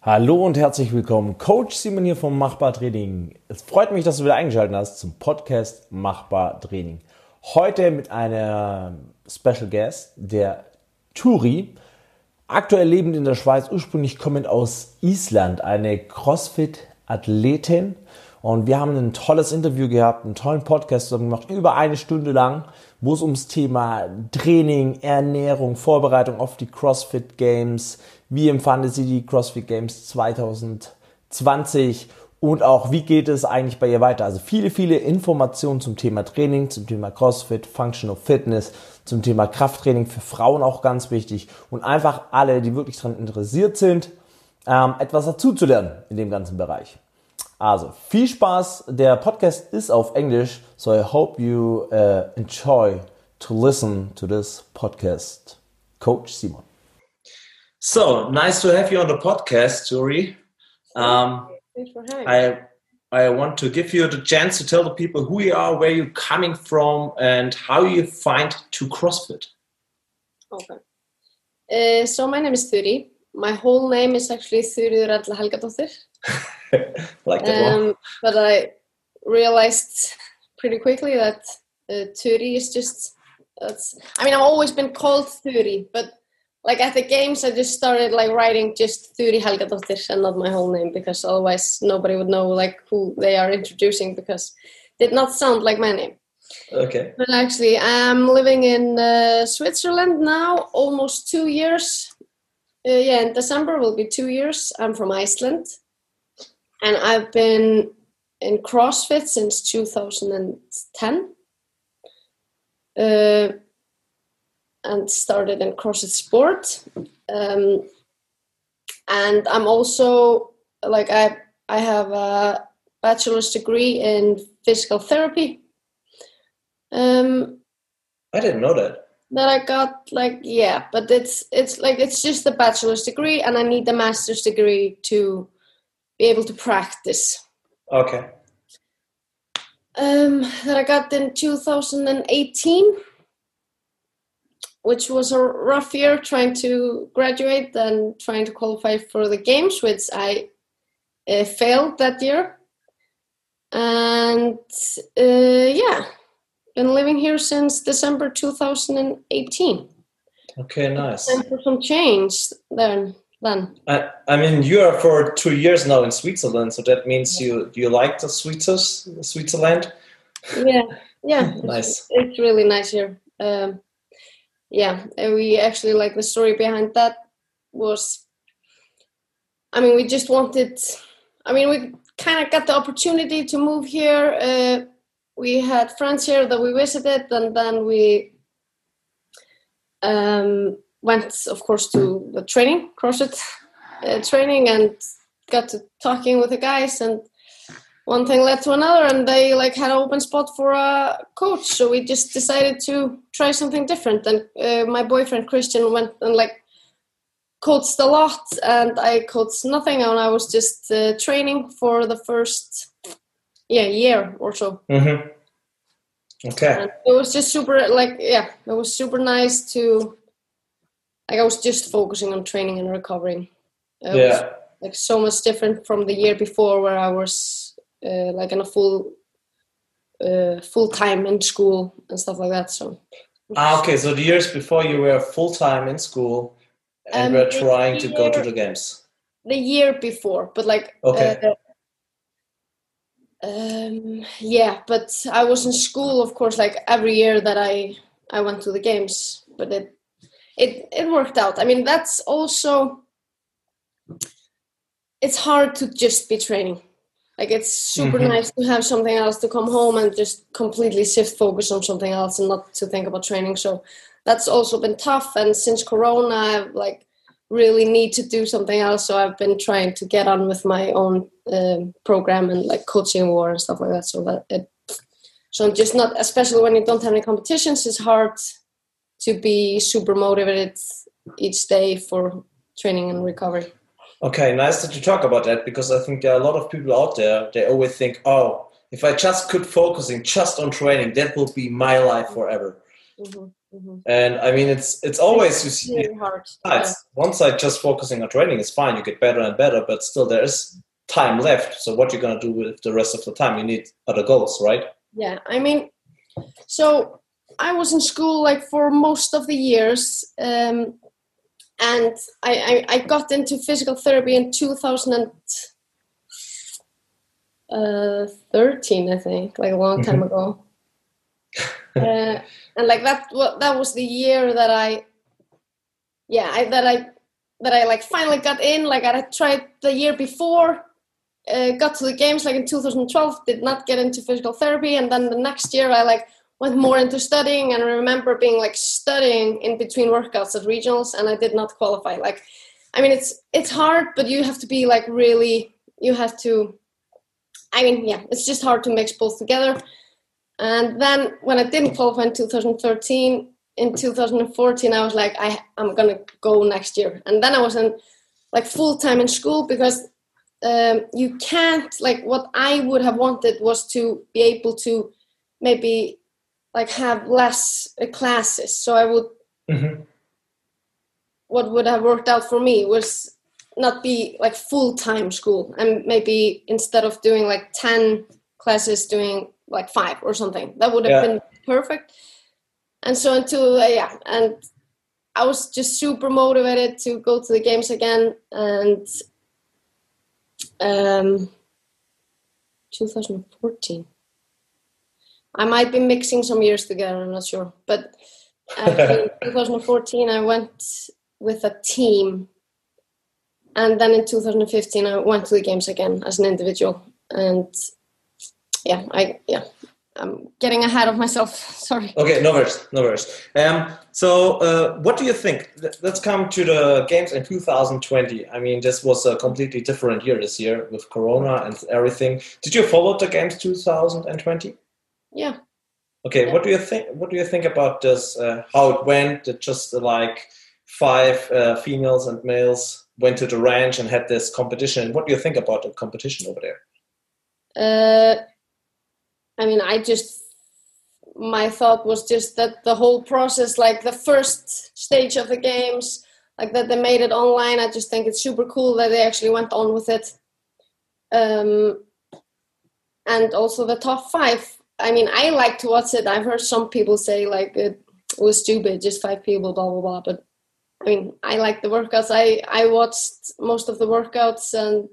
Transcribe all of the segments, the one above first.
Hallo und herzlich willkommen, Coach Simon hier vom Machbar Training. Es freut mich, dass du wieder eingeschaltet hast zum Podcast Machbar Training. Heute mit einem Special Guest, der Thuri, aktuell lebend in der Schweiz, ursprünglich kommend aus Island, eine CrossFit-Athletin. Und wir haben ein tolles Interview gehabt, einen tollen Podcast zusammen gemacht, über eine Stunde lang, wo es ums Thema Training, Ernährung, Vorbereitung auf die CrossFit Games, wie empfandet sie die CrossFit Games 2020 und auch wie geht es eigentlich bei ihr weiter. Also viele Informationen zum Thema Training, zum Thema CrossFit, Functional Fitness, zum Thema Krafttraining für Frauen auch ganz wichtig und einfach alle, die wirklich daran interessiert sind, etwas dazuzulernen in dem ganzen Bereich. Also, viel Spaß. Der Podcast ist auf Englisch, so I hope you enjoy to listen to this podcast. Coach Simon. So, nice to have you on the podcast, Thuri. Thanks for having me. I want to give you the chance to tell the people who you are, where you're coming from, and how you find to CrossFit. Okay. So, my name is Thuri. My whole name is actually Þuríður Ragnhildur Helgadóttir. Like that one. But I realized pretty quickly that Thuri is just, I've always been called Thuri, but like at the games I just started like writing just Þuríður Helgadóttir and not my whole name, because otherwise nobody would know like who they are introducing, because it did not sound like my name. Okay. But actually I'm living in Switzerland now, almost 2 years. Yeah, in December will be 2 years. I'm from Iceland. And I've been in CrossFit since 2010 and started in CrossFit Sport. And I'm also, like, I have a bachelor's degree in physical therapy. I didn't know that. That I got, like, yeah, but it's just a bachelor's degree and I need a master's degree to be able to practice. Okay. That I got in 2018, which was a rough year trying to graduate and trying to qualify for the games, which I failed that year. And yeah, been living here since December 2018. Okay, nice. And for some change then. You are for 2 years now in Switzerland, so that means you like the Switzerland? Yeah. Nice. It's really nice here. Yeah, we actually, like, the story behind that was, we just wanted, we kind of got the opportunity to move here. We had friends here that we visited, and then we went, of course, to the training, CrossFit training, and got to talking with the guys, and one thing led to another, and they like had an open spot for a coach, so we just decided to try something different. And my boyfriend Christian went and like coached a lot, and I coached nothing, and I was just training for the first year or so. Mm-hmm. Okay. And it was just super, it was super nice to. Like I was just focusing on training and recovering. It was like so much different from the year before, where I was like in a full time in school and stuff like that. So. Okay, so the years before you were full time in school and were trying to go to the games. The year before, but like. Okay. But I was in school, of course, like every year that I went to the games, but it. It worked out. That's also, it's hard to just be training. Like, it's super nice to have something else, to come home and just completely shift focus on something else and not to think about training. So that's also been tough. And since Corona, I've like really need to do something else. So I've been trying to get on with my own program and like coaching war and stuff like that. So just not, especially when you don't have any competitions, it's hard to be super motivated each day for training and recovery. Okay, nice that you talk about that, because I think there are a lot of people out there, they always think, if I just could focusing just on training, that will be my life forever. Mm-hmm. Mm-hmm. And I mean, it's always, you see, really hard. Yeah. One side just focusing on training is fine. You get better and better, but still there is time left. So what you're going to do with the rest of the time? You need other goals, right? Yeah. I mean, so I was in school like for most of the years. And I got into physical therapy in 2013, I think, like a long time ago. And like that was the year that I like finally got in. Like I tried the year before, got to the games like in 2012, did not get into physical therapy, and then the next year I like went more into studying. And I remember being like studying in between workouts at regionals, and I did not qualify. Like, I mean, it's hard, but you have to be like really, you have to. I mean, yeah, it's just hard to mix both together. And then when I didn't qualify in 2013, in 2014, I was like, I'm going to go next year. And then I was in like full time in school because you can't, like what I would have wanted was to be able to maybe like have less classes. So I would, what would have worked out for me was not be like full time school, and maybe instead of doing like 10 classes, doing like 5 or something. That would have been perfect. And so and I was just super motivated to go to the games again. And 2014. I might be mixing some years together, I'm not sure. But in 2014, I went with a team. And then in 2015, I went to the games again as an individual. And I'm getting ahead of myself. Sorry. Okay, no worries. So what do you think? Let's come to the games in 2020. I mean, this was a completely different year this year with Corona and everything. Did you follow the games 2020? Yeah. Okay. Yeah. What do you think? What do you think about this? How it went? That just like 5 females and males went to the ranch and had this competition. What do you think about the competition over there? I mean, my thought was just that the whole process, like the first stage of the games, like that they made it online. I just think it's super cool that they actually went on with it. And also the top 5. I mean, I like to watch it. I've heard some people say like it was stupid, just 5 people, blah, blah, blah. But I mean, I like the workouts. I watched most of the workouts, and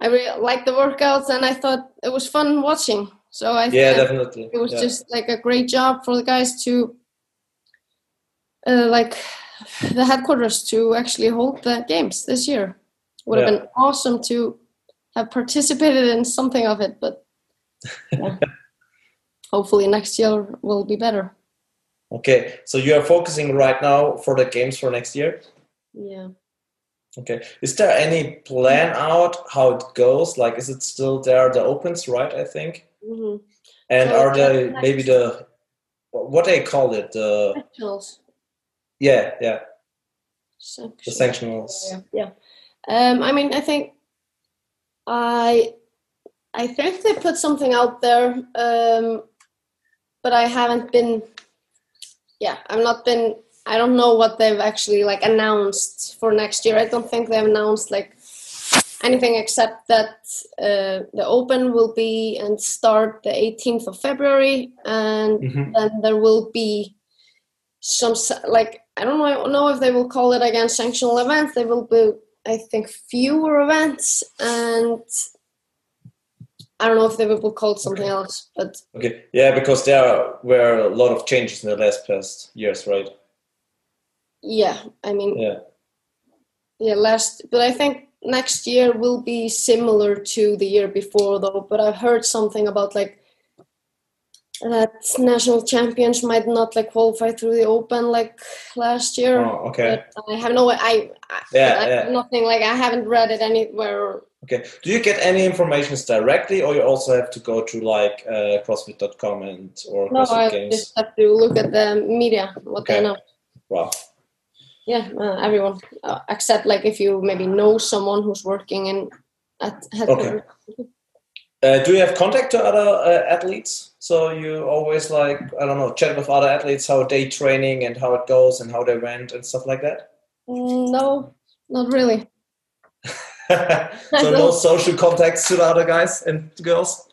I really liked the workouts, and I thought it was fun watching. So I think definitely. It was just like a great job for the guys to, like the headquarters to actually hold the games this year. Would have been awesome to have participated in something of it, but hopefully next year will be better. Okay, so you are focusing right now for the games for next year? Yeah. Okay. Is there any plan out how it goes? Like, is it still there? The opens, right? I think. Mm-hmm. And so are there maybe the what they call it? The sanctionals. Yeah. Sanctionals. The sanctionals. Yeah. I mean, I think I think they put something out there, but I haven't been. Yeah, I've not been. I don't know what they've actually like announced for next year. I don't think they've announced like anything except that the Open will be and start the 18th of February, and then there will be some like I don't know if they will call it again sanctional events. There will be, I think, fewer events, and I don't know if they will call it something else. But because there were a lot of changes in the past years, right? But I think next year will be similar to the year before, though. But I've heard something about like that national champions might not like qualify through the Open like last year. Oh, okay. But I have no way. Nothing like I haven't read it anywhere. Okay. Do you get any information directly, or you also have to go to like CrossFit.com or CrossFit Games? No, I just have to look at the media they know. Wow. Yeah, everyone except like if you maybe know someone who's working in at headquarters. Okay. Do you have contact to other athletes? So you always like, I don't know, chat with other athletes, how they training and how it goes and how they went and stuff like that? No, not really. So no social contacts to the other guys and girls?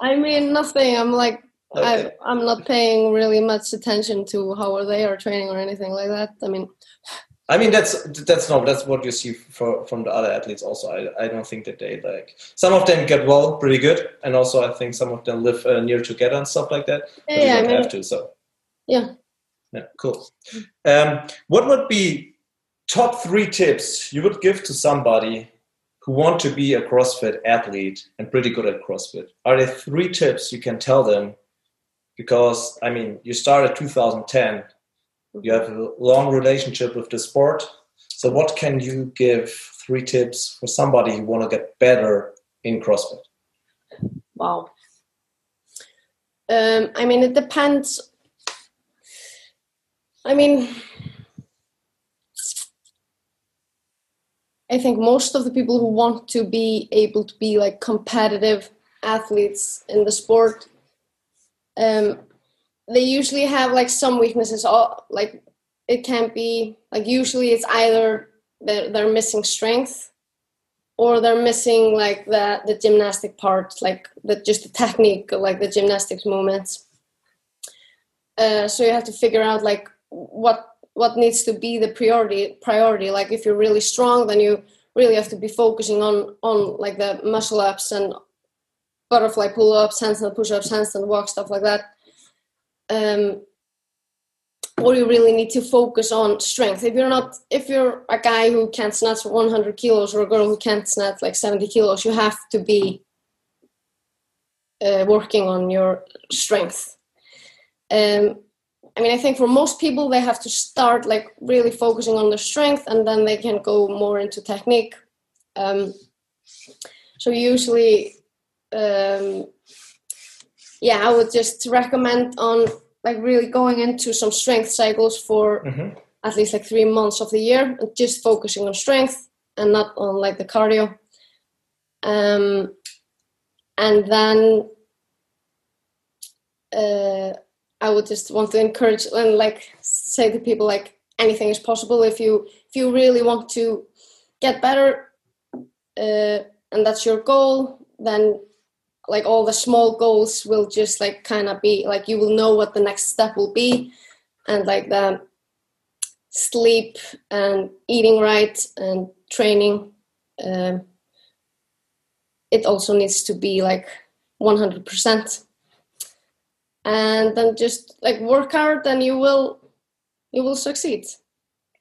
I mean, nothing. I'm like, okay. I'm not paying really much attention to how they are training or anything like that. I mean that's what you see from the other athletes also. I don't think that they like, some of them get well pretty good, and also I think some of them live near together and stuff like that. Yeah, I mean, have to, so. Yeah, cool. What would be top 3 tips you would give to somebody who want to be a CrossFit athlete and pretty good at CrossFit? Are there 3 tips you can tell them? Because I mean, you started 2010. You have a long relationship with the sport. So what can you give 3 tips for somebody who want to get better in CrossFit? Wow. I mean, it depends. I mean, I think most of the people who want to be able to be like competitive athletes in the sport, they usually have like some weaknesses. Like it can be like, usually it's either they're missing strength, or they're missing like the gymnastic part, like just the technique, like the gymnastics movements. So you have to figure out like what needs to be the priority. Like if you're really strong, then you really have to be focusing on like the muscle ups and butterfly pull-ups, handstand push-ups, handstand walk, stuff like that. Or you really need to focus on strength. If you're a guy who can't snatch 100 kilos or a girl who can't snatch like 70 kilos, you have to be working on your strength. I mean, I think for most people, they have to start like really focusing on their strength, and then they can go more into technique. So usually, I would just recommend on like really going into some strength cycles for at least like 3 months of the year, and just focusing on strength and not on like the cardio. And then I would just want to encourage and like say to people like anything is possible if you really want to get better, and that's your goal, then like all the small goals will just like kind of be like, you will know what the next step will be, and like the sleep and eating right and training. It also needs to be like 100%, and then just like work hard and you will succeed.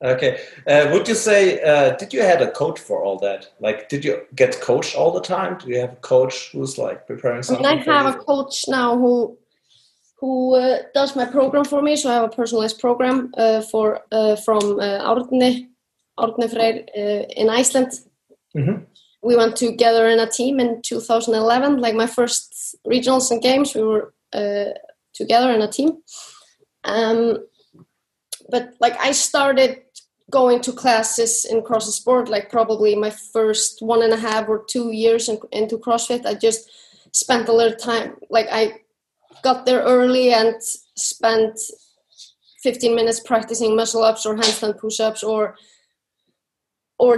Okay. Would you say, did you have a coach for all that? Like, did you get coached all the time? Do you have a coach who's like preparing something? I mean, I have a coach now who does my program for me. So I have a personalized program from Ardne Freyr in Iceland. Mm-hmm. We went together in a team in 2011, like my first regionals and games. We were together in a team. But like I started going to classes in CrossFit sport, like probably my first 1.5 or 2 years into CrossFit. I just spent a little time, like I got there early and spent 15 minutes practicing muscle ups or handstand push ups or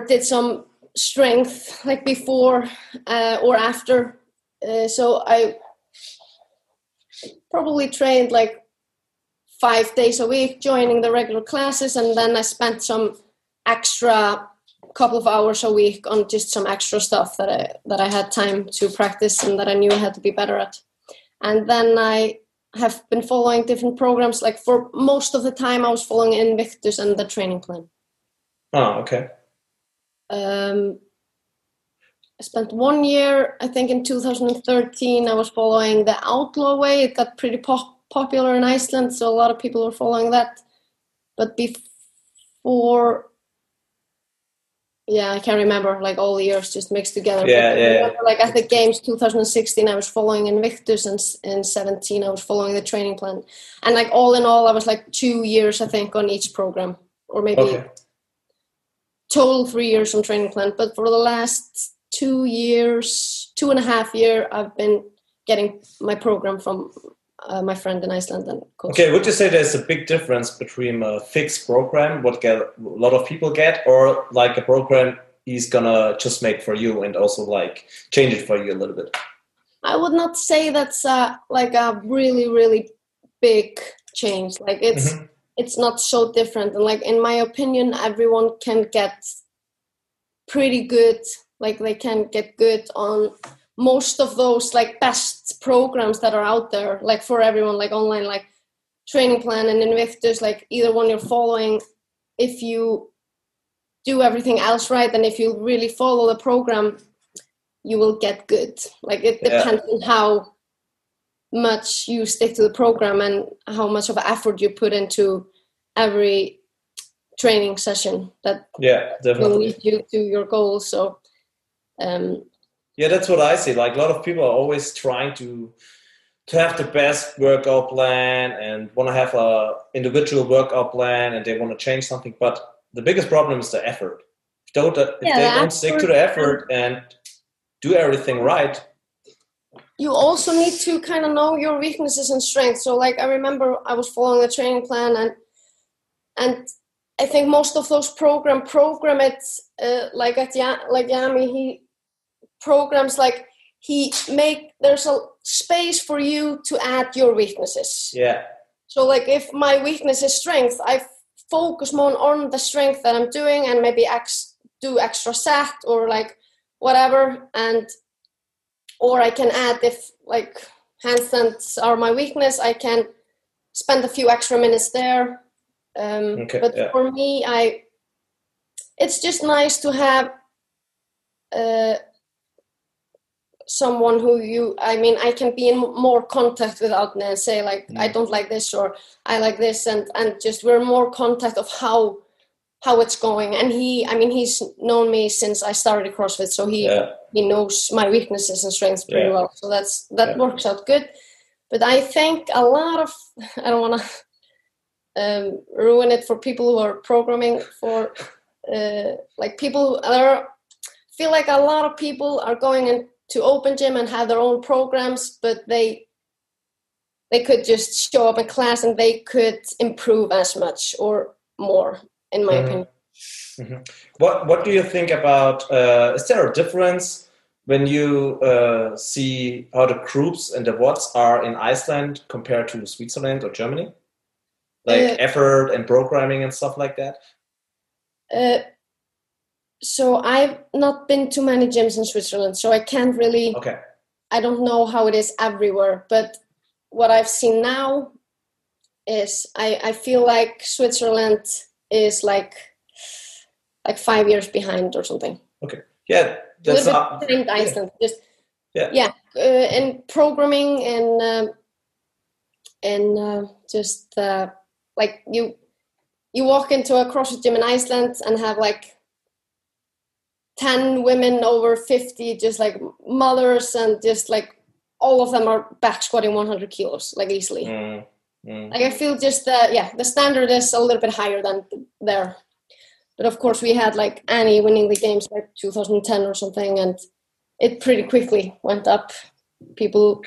did some strength like before or after. So I probably trained like 5 days a week, joining the regular classes, and then I spent some extra couple of hours a week on just some extra stuff that I had time to practice and that I knew I had to be better at. And then I have been following different programs. Like for most of the time, I was following Invictus and the training plan. Oh, okay. I spent 1 year, I think in 2013, I was following the Outlaw Way. It got pretty popular in Iceland, so a lot of people were following that. But before, I can't remember, like all the years just mixed together. Remember, like at the games 2016, I was following Invictus, and in 2017 I was following the training plan. And like all in all, I was like 2 years, I think, on each program, or maybe total 3 years on training plan. But for the last 2 years, 2.5 years, I've been getting my program from my friend in Iceland and coach. Okay, would you say there's a big difference between a fixed program, what a lot of people get, or like a program he's gonna just make for you and also like change it for you a little bit? I would not say that's like a really, really big change. Like it's mm-hmm. it's not so different. And like in my opinion, everyone can get pretty good. Like they can get good on most of those like best programs that are out there. Like for everyone, like online, like training plan and Invictus. Like either one you're following, if you do everything else right, and if you really follow the program, you will get good. Like it depends on how much you stick to the program and how much of an effort you put into every training session that will lead you to your goals. So yeah, that's what I see. Like a lot of people are always trying to have the best workout plan and want to have a individual workout plan and they want to change something. But the biggest problem is the effort. If they don't stick to the effort and do everything right. You also need to kind of know your weaknesses and strengths. So like I remember I was following a training plan and I think most of those program it like at like Yami, he programs like he make there's a space for you to add your weaknesses. Yeah. So like if my weakness is strength, I focus more on the strength that I'm doing and maybe do extra set or like whatever, and or I can add if like handstands are my weakness, I can spend a few extra minutes there. For me, it's just nice to have someone who I can be in more contact with Ardne and say like I don't like this or I like this and just we're more contact of how it's going. And he's known me since I started CrossFit, so he knows my weaknesses and strengths pretty well. So that works out good. But I think a lot of, I don't want to ruin it for people who are programming for like people feel like a lot of people are going into open gym and have their own programs, but they could just show up in class and they could improve as much or more. In my opinion. Mm-hmm. What do you think about, is there a difference when you see how the groups and the watts are in Iceland compared to Switzerland or Germany? Like effort and programming and stuff like that? So I've not been to many gyms in Switzerland, so I can't really... Okay. I don't know how it is everywhere, but what I've seen now is I feel like Switzerland... is like 5 years behind or something. Okay. Yeah, that's not behind Iceland. Yeah. Just and programming and just like you walk into a CrossFit gym in Iceland and have like 10 women over 50, just like mothers, and just like all of them are back squatting 100 kilos like easily. Like I feel just the standard is a little bit higher than there. But of course we had like Annie winning the games like 2010 or something, and it pretty quickly went up. People,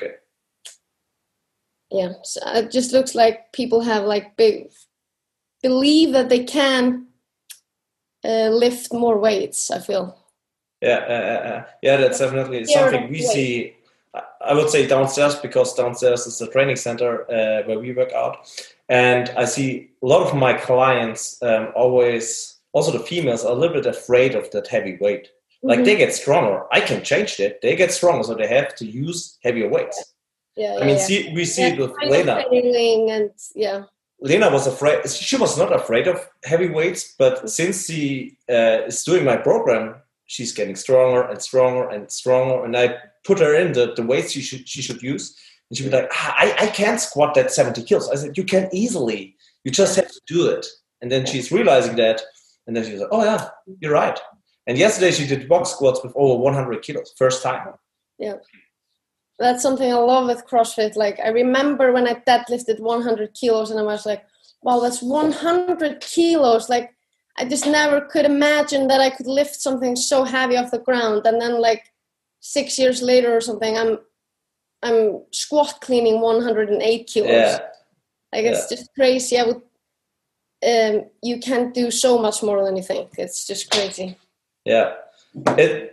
so it just looks like people have like big believe that they can lift more weights, I feel. Yeah, that's definitely something we see. I would say downstairs, because downstairs is the training center where we work out. And I see a lot of my clients always, also the females, are a little bit afraid of that heavy weight. Mm-hmm. Like they get stronger. I can change it. They get stronger, so they have to use heavier weights. We see it with Lena. Lena was afraid. She was not afraid of heavy weights, but since she is doing my program, she's getting stronger and stronger and stronger. And I put her in the weights she should use. And she'd be like, I can't squat that 70 kilos. I said, you can easily. You just have to do it. And then she's realizing that. And then she's like, oh, yeah, you're right. And yesterday she did box squats with over 100 kilos. First time. Yeah. That's something I love with CrossFit. Like, I remember when I deadlifted 100 kilos and I was like, wow, that's 100 kilos. Like, I just never could imagine that I could lift something so heavy off the ground. And then, like, 6 years later or something, I'm squat cleaning 108 kilos. Yeah. Like it's just crazy. I would, you can't do so much more than you think. It's just crazy. Yeah.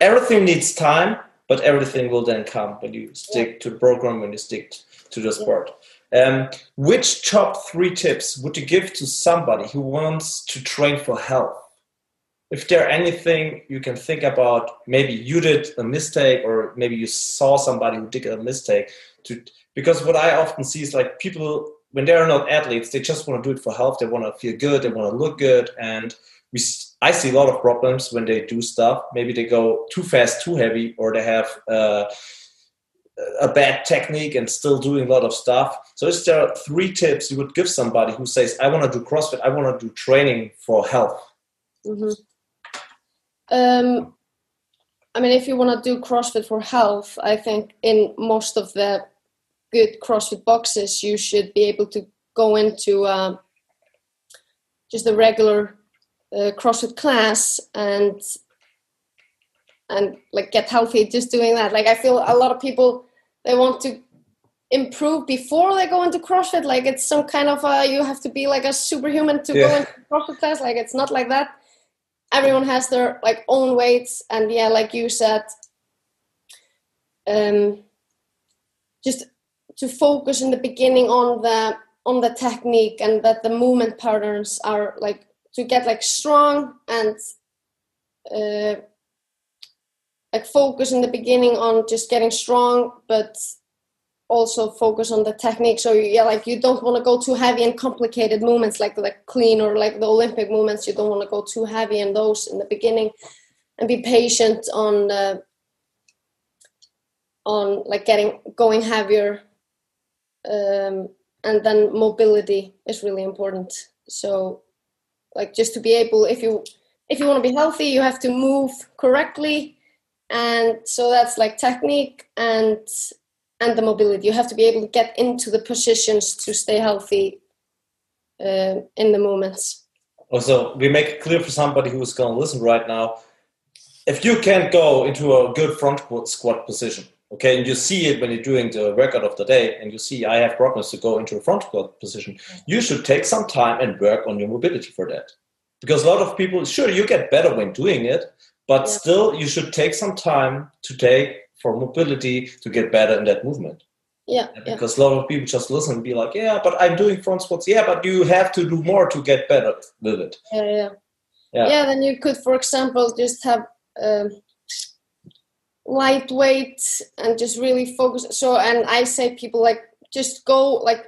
Everything needs time, but everything will then come when you stick to the program, when you stick to the sport. Which top 3 tips would you give to somebody who wants to train for health? If there are anything you can think about, maybe you did a mistake or maybe you saw somebody who did a mistake. Because what I often see is like people, when they're not athletes, they just want to do it for health. They want to feel good. They want to look good. And I see a lot of problems when they do stuff. Maybe they go too fast, too heavy, or they have a bad technique and still doing a lot of stuff. So is there 3 tips you would give somebody who says, I want to do CrossFit, I want to do training for health? I mean, if you want to do CrossFit for health, I think in most of the good CrossFit boxes, you should be able to go into just a regular CrossFit class and like get healthy just doing that. Like I feel a lot of people, they want to improve before they go into CrossFit. Like it's some kind of you have to be like a superhuman to go into CrossFit class. Like it's not like that. Everyone has their like own weights, and like you said, just to focus in the beginning on the technique and that the movement patterns are like to get like strong and like focus in the beginning on just getting strong, but also focus on the technique. So like you don't want to go too heavy and complicated movements like the clean or like the Olympic movements. You don't want to go too heavy in those in the beginning, and be patient on like going heavier, and then mobility is really important. So like just to be able, if you want to be healthy, you have to move correctly, and so that's like technique and the mobility. You have to be able to get into the positions to stay healthy in the moments. Also, we make it clear for somebody who is going to listen right now, if you can't go into a good front squat position, okay, and you see it when you're doing the workout of the day, and you see I have problems to go into a front squat position, you should take some time and work on your mobility for that. Because a lot of people, sure, you get better when doing it, but still you should take some time to take for mobility to get better in that movement. Yeah. Because a lot of people just listen and be like, yeah, but I'm doing front squats. Yeah, but you have to do more to get better with it. Yeah, then you could, for example, just have lightweight and just really focus. So, and I say people like, just go like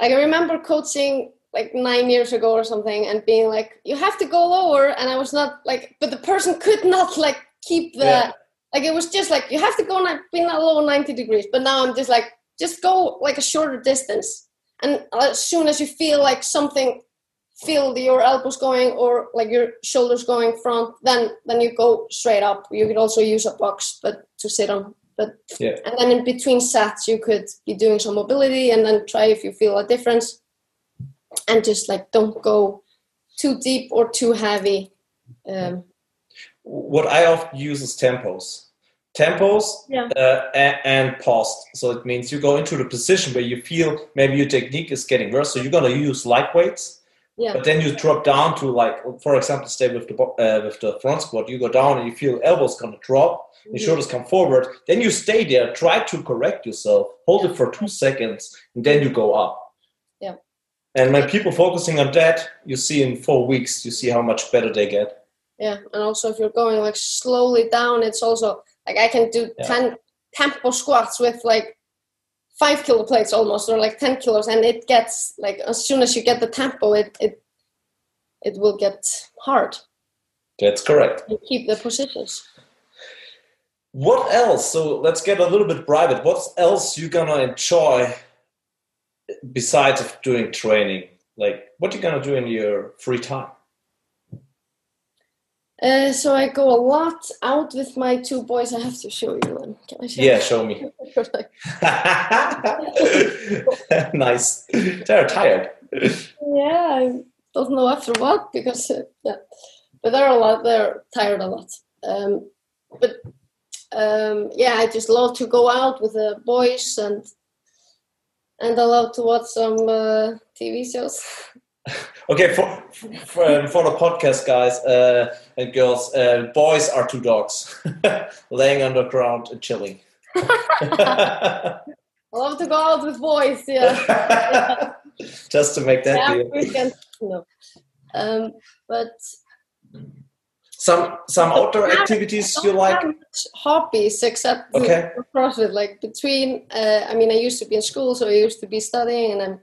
I remember coaching like 9 years ago or something and being like, you have to go lower. And I was not like, but the person could not like keep the, like it was just like you have to go and be not low 90 degrees. But now I'm just like, just go like a shorter distance, and as soon as you feel like something, feel your elbows going or like your shoulders going front, then you go straight up. You could also use a box, but to sit on. But and then in between sets you could be doing some mobility, and then try if you feel a difference, and just like don't go too deep or too heavy. What I often use is tempos and pause. So it means you go into the position where you feel maybe your technique is getting worse. So you're going to use light weights, but then you drop down to like, for example, stay with the front squat. You go down and you feel elbows going to drop, your shoulders come forward. Then you stay there, try to correct yourself, hold it for 2 seconds, and then you go up. Yeah. And when people focusing on that, you see in 4 weeks, you see how much better they get. Yeah, and also if you're going like slowly down, it's also like I can do 10 tempo squats with like 5 kilo plates almost, or like 10 kilos, and it gets like as soon as you get the tempo, it will get hard. That's correct. You keep the positions. What else? So let's get a little bit private. What else you gonna enjoy besides doing training? Like what you gonna do in your free time? So I go a lot out with my 2 boys. I have to show you them. Can I show you? Yeah, show me. Nice. They're tired. Yeah, I don't know after what because but they're tired a lot. But I just love to go out with the boys and I love to watch some TV shows. Okay, for the podcast guys and girls, boys are two dogs laying on the ground and chilling. I love to go out with boys, yeah. Just to make that clear. Yeah, no. But some outdoor activities you like? Hobbies except CrossFit. Like between, I used to be in school, so I used to be studying, and I'm.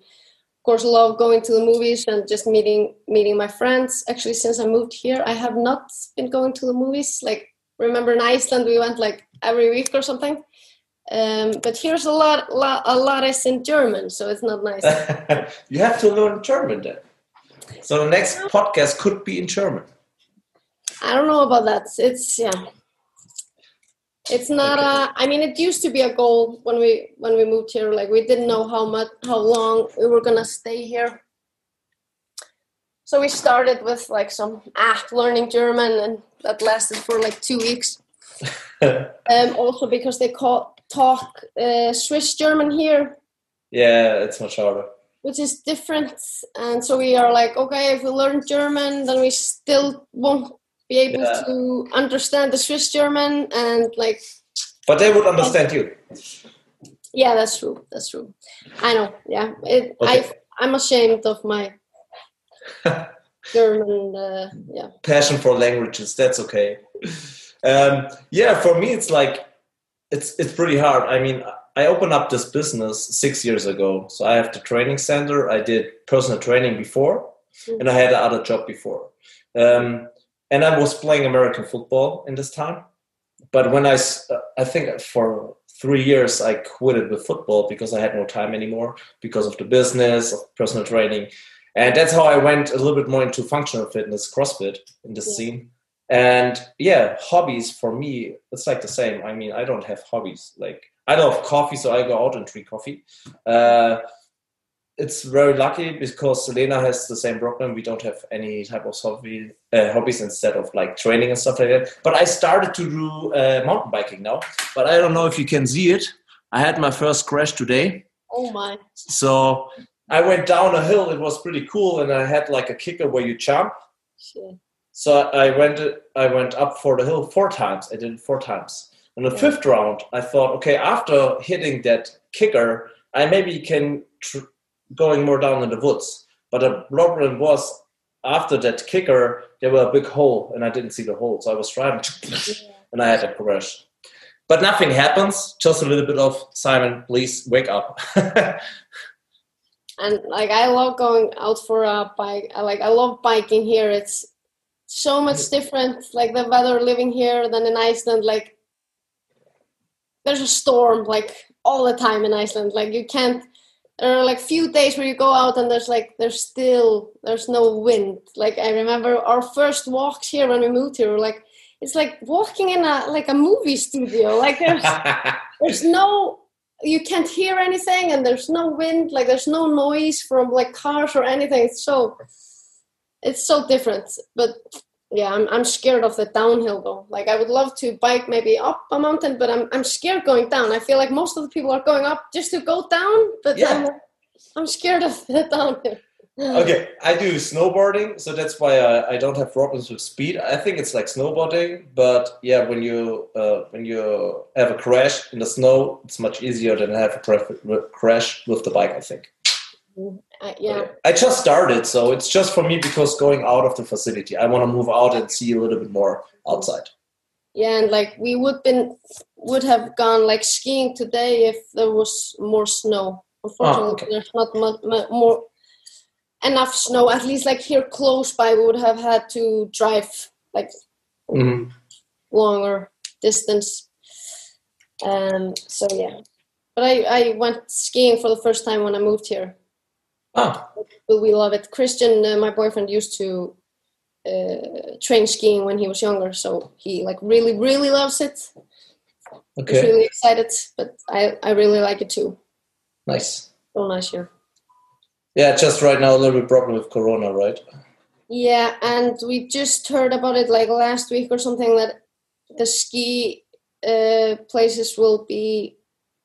Of course, love going to the movies and just meeting my friends. Actually, since I moved here, I have not been going to the movies. Like, remember in Iceland, we went like every week or something. But here's a lot is in German, so it's not nice. You have to learn German then. So the next podcast could be in German. I don't know about that. It's not okay. It used to be a goal when we moved here. Like, we didn't know how long we were gonna stay here. So we started with like some learning German, and that lasted for like 2 weeks. Also because they talk Swiss German here. Yeah, it's much harder. Which is different, and so we are like, okay, if we learn German, then we still won't be able to understand the Swiss German and like. But they would understand you. Yeah, that's true. I know. Yeah, I'm ashamed of my German. Passion for languages. That's okay. For me, it's like it's pretty hard. I opened up this business 6 years ago, so I have the training center. I did personal training before, and I had another job before. And I was playing American football in this time. But when I think for 3 years, I quitted with football because I had no time anymore because of the business, of personal training. And that's how I went a little bit more into functional fitness, CrossFit in this scene. And hobbies for me, it's like the same. I don't have hobbies. Like, I love coffee, so I go out and drink coffee. It's very lucky because Selena has the same problem. We don't have any type of hobbies instead of like training and stuff like that. But I started to do mountain biking now. But I don't know if you can see it. I had my first crash today. Oh my. So I went down a hill. It was pretty cool. And I had like a kicker where you jump. Sure. So I went up for the hill 4 times. I did it 4 times. And the fifth round, I thought, okay, after hitting that kicker, I maybe can going more down in the woods. But the problem was, after that kicker, there were a big hole, and I didn't see the hole. So I was driving, and I had a crash. But nothing happens. Just a little bit of, Simon, please wake up. And like, I love going out for a bike. I love biking here. It's so much different, like the weather living here than in Iceland. Like, there's a storm like all the time in Iceland. Like, you can't. There are like few days where you go out and there's no wind. Like, I remember our first walks here when we moved here. Like, it's like walking in a movie studio. Like, there's no, you can't hear anything, and there's no wind. Like, there's no noise from like cars or anything. It's so different. But yeah, I'm scared of the downhill though. Like, I would love to bike maybe up a mountain, but I'm scared going down. I feel like most of the people are going up just to go down, but I'm scared of the downhill. Okay, I do snowboarding, so that's why I don't have problems with speed. I think it's like snowboarding, but when you have a crash in the snow, it's much easier than have a crash with the bike, I think. I just started, so it's just for me because going out of the facility, I want to move out and see a little bit more outside. Yeah, and like we would have gone like skiing today if there was more snow. Unfortunately, There's not more enough snow. At least like here close by, we would have had to drive like longer distance. But I went skiing for the first time when I moved here. Oh. But we love it. Christian, my boyfriend, used to train skiing when he was younger, so he like really, really loves it. Okay. He's really excited, but I really like it too. Nice. So nice here. Yeah, just right now a little bit problem with Corona, right? Yeah, and we just heard about it like last week or something that the ski places will be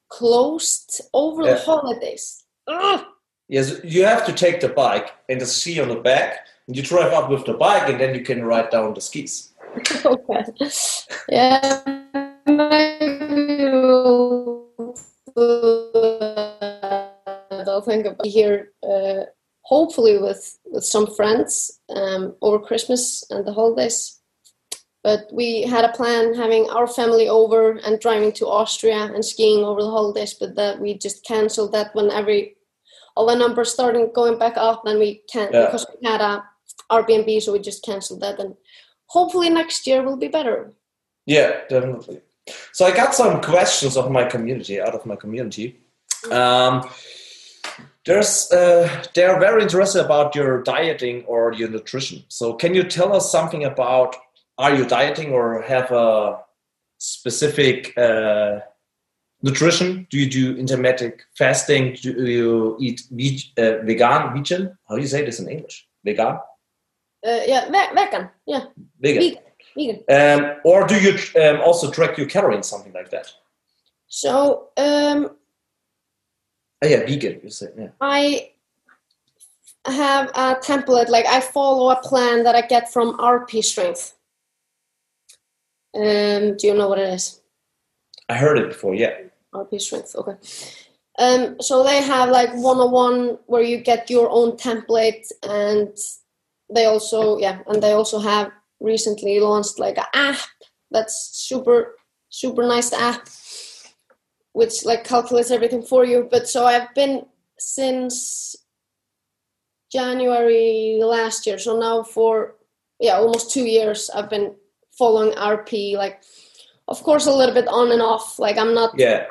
closed over the holidays. Ugh. Yes, you have to take the bike and the ski on the back, and you drive up with the bike, and then you can ride down the skis. Okay. Yeah. I'll think about here, hopefully with some friends over Christmas and the holidays. But we had a plan having our family over and driving to Austria and skiing over the holidays, but that we just cancelled that when all the numbers started going back up, and we can't because we had a Airbnb, so we just cancelled that. And hopefully next year will be better. Yeah, definitely. So I got some questions of my community, out of my community. They're very interested about your dieting or your nutrition. So can you tell us something about? Are you dieting or have a specific nutrition? Do you do intermittent fasting? Do you eat vegan? How do you say this in English? Vegan? Vegan. Or do you also track your calories, something like that? So, vegan, you said, yeah. I have a template, like I follow a plan that I get from RP Strength. Do you know what it is? I heard it before, yeah. RP Strength, okay. So they have like 101 where you get your own template, and they also, have recently launched like an app that's super, super nice app, which like calculates everything for you. But so I've been since January last year, so now for almost 2 years I've been following RP, like of course a little bit on and off. Like I'm not 100%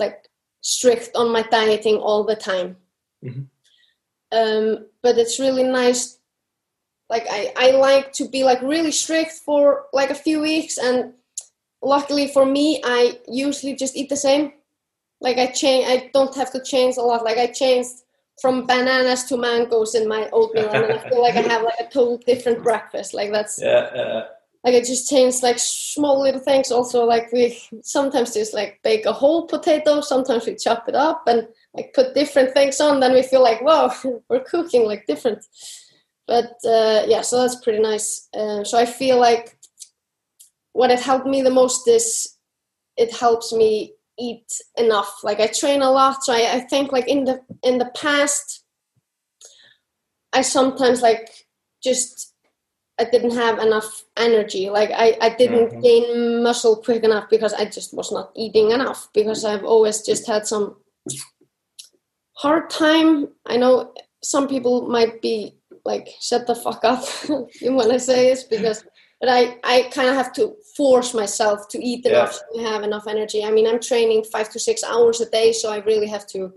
like strict on my dieting all the time. Mm-hmm. But it's really nice. Like I like to be like really strict for like a few weeks, and luckily for me, I usually just eat the same. Like I don't have to change a lot. Like I changed from bananas to mangoes in my oatmeal, and I feel like I have like a total different breakfast. Like that's like I just change like small little things. Also, like we sometimes just like bake a whole potato. Sometimes we chop it up and like put different things on. Then we feel like wow, we're cooking like different. But so that's pretty nice. So I feel like what it helped me the most is it helps me eat enough. Like I train a lot, so I think like in the past I sometimes like just I didn't have enough energy. Like I didn't gain muscle quick enough because I just was not eating enough, because I've always just had some hard time. I know some people might be like shut the fuck up when I say this, because but I kind of have to force myself to eat enough so I have enough energy. I mean, I'm training 5 to 6 hours a day, so I really have to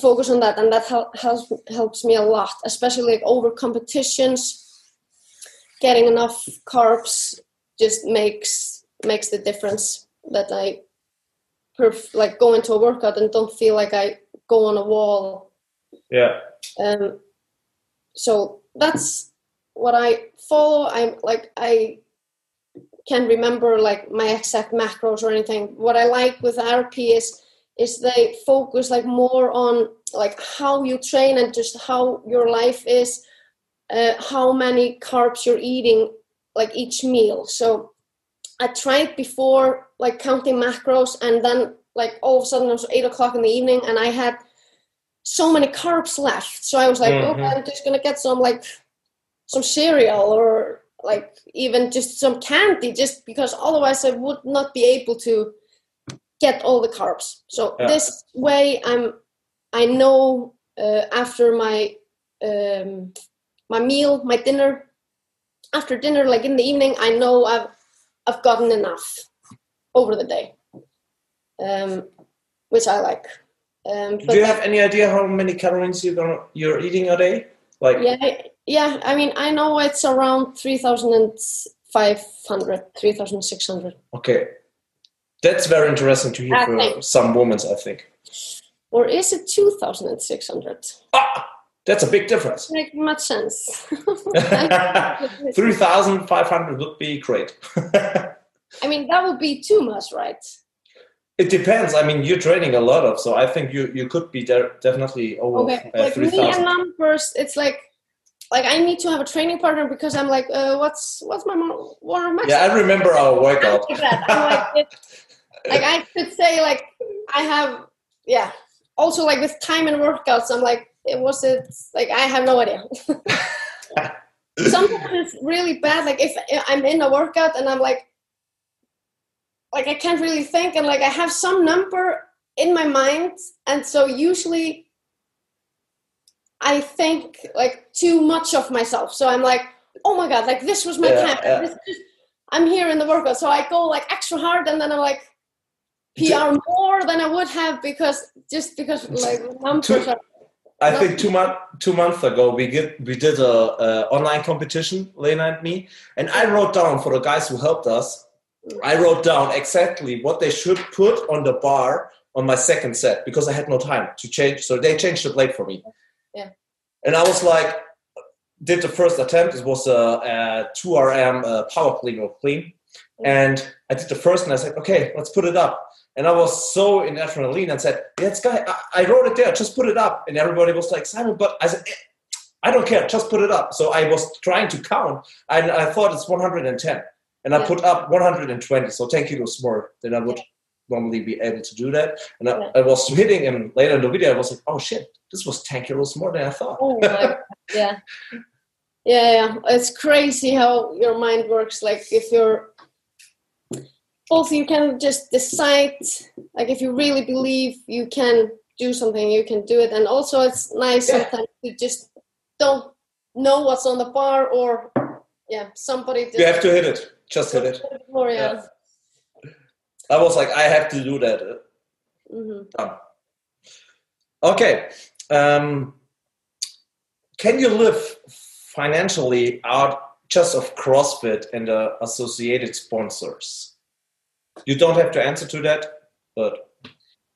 focus on that, and that helps me a lot, especially like over competitions. Getting enough carbs just makes the difference, that I like go into a workout and don't feel like I go on a wall. Yeah. So that's what I follow. I can't remember like my exact macros or anything. What I like with RP is they focus like more on like how you train and just how your life is, how many carbs you're eating like each meal. So I tried before like counting macros, and then like all of a sudden it was 8:00 in the evening and I had so many carbs left. So I was like, okay, I'm just gonna get some like some cereal or like even just some candy, just because otherwise I would not be able to get all the carbs. So this way I know after my dinner, like in the evening, I know I've gotten enough over the day, which I like. Do you have any idea how many calories you're eating a day? Like yeah, I mean, I know it's around 3,500, 3,600. Okay. That's very interesting to hear for some women, I think. Or is it 2,600? Ah, That's a big difference. Make much sense. 3,500 would be great. I mean, that would be too much, right? It depends. I mean, you're training a lot of, so I think you could be there definitely over 3,000. Me and mom first, it's like I need to have a training partner because I'm like, what's my mom? What am I? Yeah, I remember our workout. I'm like, I could say like I have, yeah. Also like with time and workouts, I'm like, I have no idea. Sometimes it's really bad. Like if I'm in a workout and I'm like I can't really think, and like I have some number in my mind, and so usually I think like too much of myself. So I'm like, oh my god, like this was my time. Yeah. I'm here in the workout, so I go like extra hard, and then I'm like PR more than I would have because like numbers are. I think two months ago we did a online competition, Lena and me, and I wrote down for the guys who helped us. I wrote down exactly what they should put on the bar on my second set because I had no time to change. So they changed the plate for me. Yeah. And I was like, did the first attempt. It was a 2RM power clean or clean. Yeah. And I did the first and I said, okay, let's put it up. And I was so in adrenaline and said, yes, guy, I wrote it there. Just put it up. And everybody was like, Simon, but I said, I don't care. Just put it up. So I was trying to count. And I thought it's 110. And I put up 120, so 10 kilos more than I would normally be able to do that. And I was hitting, and later in the video, I was like, oh shit, this was 10 kilos more than I thought. Oh my God. Yeah. It's crazy how your mind works. Like if you're, both you can just decide, like if you really believe you can do something, you can do it. And also it's nice sometimes you just don't know what's on the bar or, somebody did. You have to hit it. Just hit it. Yeah. I was like, I have to do that. Mm-hmm. Okay. Can you live financially out just of CrossFit and associated sponsors? You don't have to answer to that, but...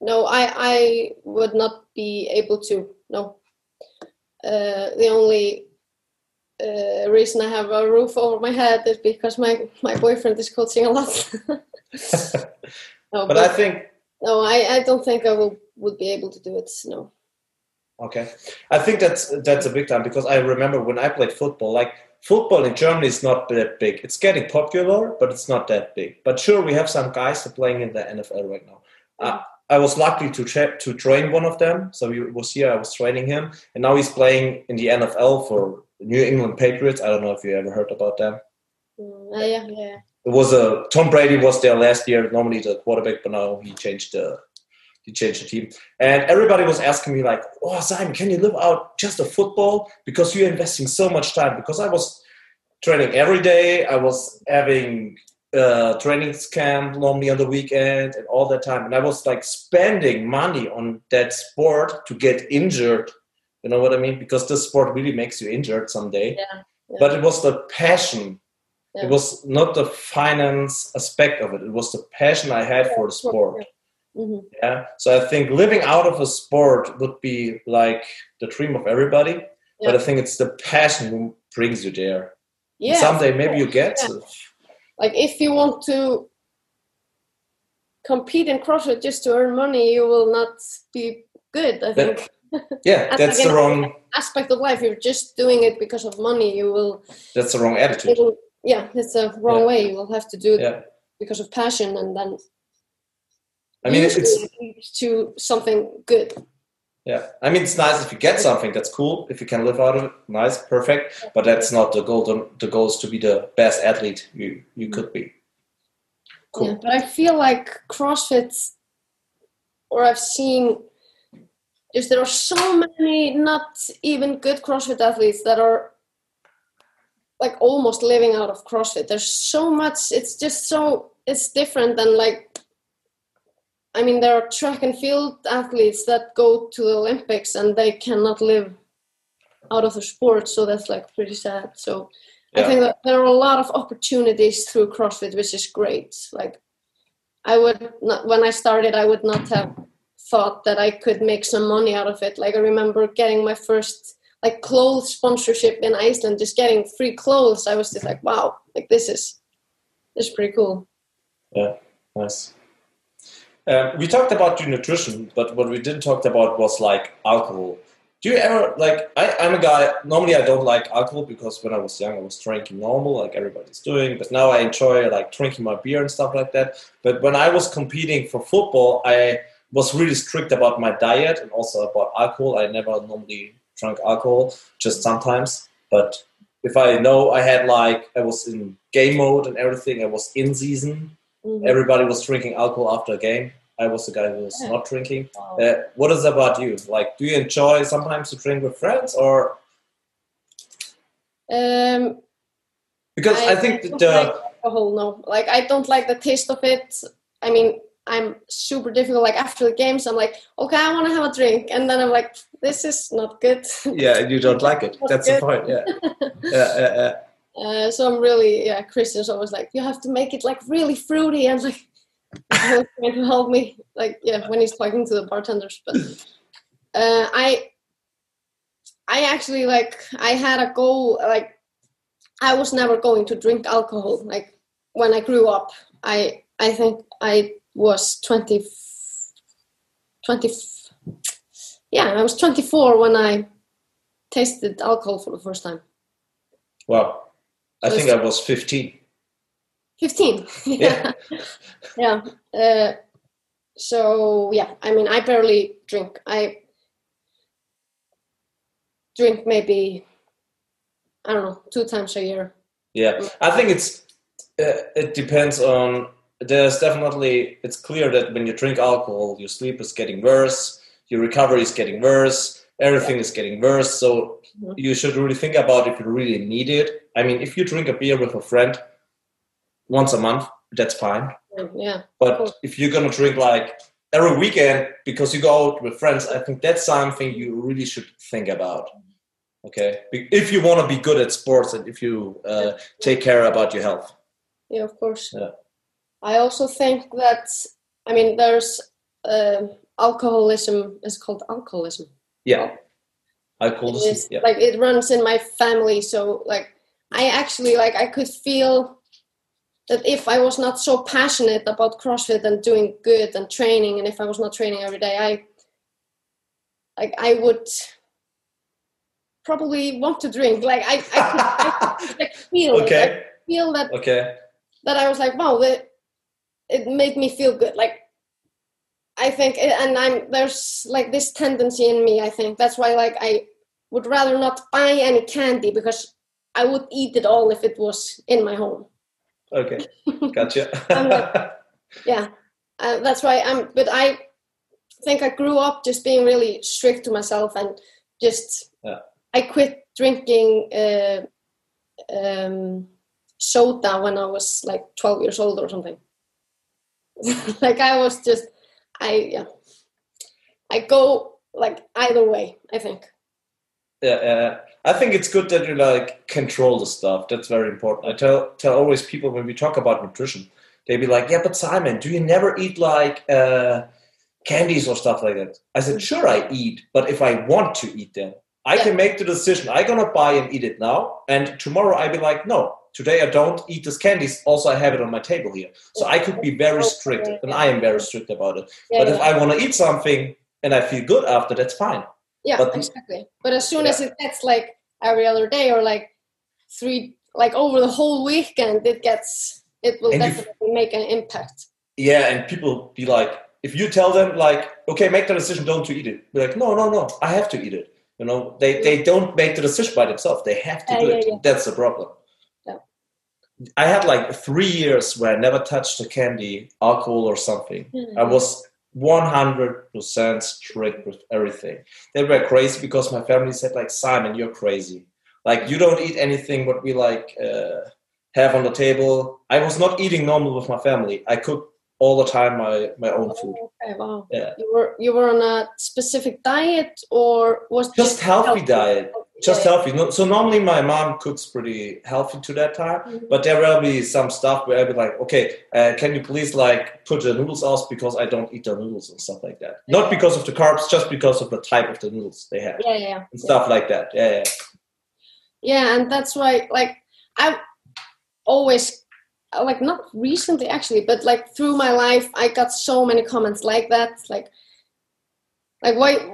No, I would not be able to. No. The only... reason I have a roof over my head is because my boyfriend is coaching a lot. I don't think I would be able to do it. No. Okay, I think that's a big time because I remember when I played football. Like football in Germany is not that big. It's getting popular, but it's not that big. But sure, we have some guys playing in the NFL right now. I was lucky to train one of them. So he was here. I was training him, and now he's playing in the NFL for New England Patriots. I don't know if you ever heard about them. Yeah. It was Tom Brady was there last year, normally the quarterback, but now he changed the team. And everybody was asking me like, oh, Simon, can you live out just of football? Because you're investing so much time. Because I was training every day. I was having training camp normally on the weekend and all that time. And I was like spending money on that sport to get injured. You know what I mean? Because this sport really makes you injured someday. Yeah. But it was the passion. Yeah. It was not the finance aspect of it. It was the passion I had for the sport. Yeah. Mm-hmm. Yeah. So I think living out of a sport would be like the dream of everybody. Yeah. But I think it's the passion who brings you there. Yeah. And someday maybe you get it. Like if you want to compete in CrossFit just to earn money, you will not be good, I think. Yeah, that's the wrong aspect of life. You're just doing it because of money. That's the wrong attitude. It's the wrong way. You will have to do it because of passion, and then I mean, it's to something good. Yeah, I mean, it's nice if you get something. That's cool. If you can live out of it, nice, perfect. But that's not the goal. The goal is to be the best athlete you could be. Cool. Yeah, but I feel like CrossFit, or I've seen. Is there are so many not even good CrossFit athletes that are like almost living out of CrossFit. There's so much. It's just so it's different than like. I mean, there are track and field athletes that go to the Olympics and they cannot live out of the sport. So that's like pretty sad. So I think that there are a lot of opportunities through CrossFit, which is great. Like I would not, when I started, I would not have thought that I could make some money out of it. Like I remember getting my first like clothes sponsorship in Iceland, just getting free clothes, I was just like, wow, like this is pretty cool. Yeah, nice. We talked about your nutrition, but what we didn't talk about was like alcohol. Do you ever, like, I'm a guy, normally I don't like alcohol because when I was young I was drinking normal, like everybody's doing, but now I enjoy like drinking my beer and stuff like that. But when I was competing for football, I was really strict about my diet and also about alcohol. I never normally drank alcohol, just sometimes. But if I know I had like, I was in game mode and everything, I was in season, mm-hmm. everybody was drinking alcohol after a game. I was the guy who was not drinking. Wow. What is it about you? Like, do you enjoy sometimes to drink with friends or? Because I think that like I don't like the taste of it. I mean, I'm super difficult. Like after the games, I'm like, okay, I want to have a drink, and then I'm like, this is not good. Yeah, you don't like it. That's the point. Yeah. So I'm really Christian's always like, you have to make it like really fruity and like. Trying to help me, like when he's talking to the bartenders. But I actually I had a goal. Like I was never going to drink alcohol. Like when I grew up, I think I was 24 when I tasted alcohol for the first time. Wow, I think I was 15. 15. Yeah. Yeah. I mean, I barely drink. I drink maybe, I don't know, 2 times a year. Yeah. I think it depends on, it's clear that when you drink alcohol, your sleep is getting worse, your recovery is getting worse, everything is getting worse. So you should really think about if you really need it. I mean, if you drink a beer with a friend, once a month, that's fine. Yeah. But if you're going to drink like every weekend because you go out with friends, I think that's something you really should think about. Okay. If you want to be good at sports and if you take care about your health. Yeah, of course. Yeah. I also think that, I mean, there's alcoholism. It's called alcoholism. Yeah. Alcoholism. Like it runs in my family. So like I actually I could feel that if I was not so passionate about CrossFit and doing good and training, and if I was not training every day, I would probably want to drink. Like I could feel that I was like, wow, it made me feel good. Like I think, and there's like this tendency in me. I think that's why I would rather not buy any candy because I would eat it all if it was in my home. Okay, gotcha. That's why I'm. But I think I grew up just being really strict to myself and I quit drinking soda when I was like 12 years old or something. I go either way, I think. Yeah. I think it's good that you control the stuff. That's very important. I tell always people when we talk about nutrition, they be like, yeah, but Simon, do you never eat candies or stuff like that? I said, sure, I eat, but if I want to eat them, I can make the decision. I'm going to buy and eat it now. And tomorrow I'll be like, no, today I don't eat these candies. Also, I have it on my table here. So I could be very strict and I am very strict about it. Yeah, but if I want to eat something and I feel good after, that's fine. Yeah, but exactly. But as soon as it gets every other day or three, over the whole weekend, it will definitely make an impact. Yeah, and people be like, if you tell them okay, make the decision, don't to eat it. Be like, no, I have to eat it. You know, they don't make the decision by themselves. They have to do it. Yeah. That's the problem. Yeah. I had 3 years where I never touched a candy, alcohol or something. Mm-hmm. I was 100% strict with everything. They were crazy because my family said Simon, you're crazy. You don't eat anything what we have on the table. I was not eating normal with my family. I cooked all the time my own food. Okay, wow. Yeah. You were on a specific diet, or was just healthy diet? Just healthy. No, so normally my mom cooks pretty healthy to that time, mm-hmm. but there will be some stuff where I'll be like, okay, can you please like put the noodles out because I don't eat the noodles and stuff like that. Yeah. Not because of the carbs, just because of the type of the noodles they have. Yeah, yeah. And stuff like that. Yeah, yeah. Yeah, and that's why, like, I've always, like, not recently actually, but like through my life, I got so many comments like that, like why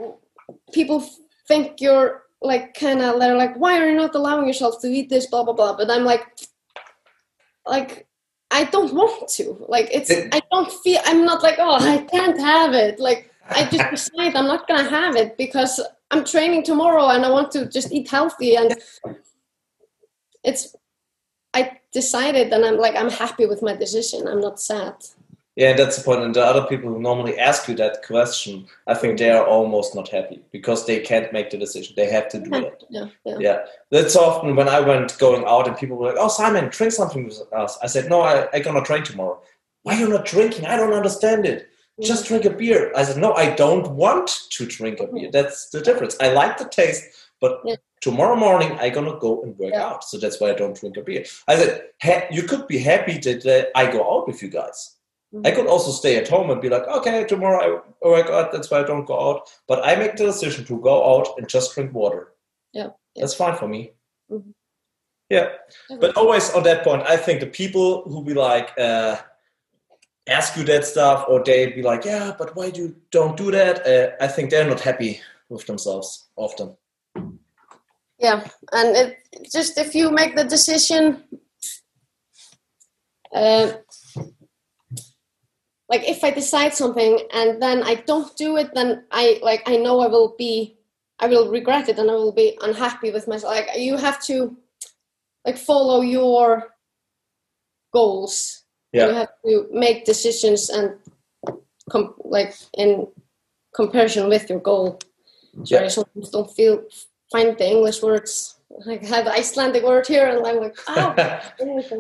people think you're. Like, kind of, they're like, why are you not allowing yourself to eat this, blah, blah, blah. But I'm like, I don't want to. Like, it's, I don't feel, I'm not like, oh, I can't have it. Like, I just decide I'm not going to have it because I'm training tomorrow and I want to just eat healthy. And it's, I decided and I'm like, I'm happy with my decision. I'm not sad. Yeah, that's the point. And the other people who normally ask you that question, I think they are almost not happy because they can't make the decision. They have to do it. Yeah. That's often when I went going out and people were like, oh, Simon, drink something with us. I said, no, I'm going to train tomorrow. Why are you not drinking? I don't understand it. Mm-hmm. Just drink a beer. I said, no, I don't want to drink a beer. That's the difference. I like the taste, but tomorrow morning I'm going to go and work out. So that's why I don't drink a beer. I said, you could be happy that I go out with you guys. Mm-hmm. I could also stay at home and be like, okay, tomorrow I work out, that's why I don't go out. But I make the decision to go out and just drink water. Yeah. That's fine for me. Mm-hmm. Yeah. Okay. But always on that point, I think the people who be like, ask you that stuff, or they be like, yeah, but why do you don't do that? I think they're not happy with themselves often. Yeah. And it, just if you make the decision... like if I decide something and then I don't do it, then I know I will regret it and I will be unhappy with myself. Like you have to like follow your goals. Yeah. You have to make decisions and in comparison with your goal. Yeah. I sometimes don't find the English words. Like I have the Icelandic word here and I'm like, oh.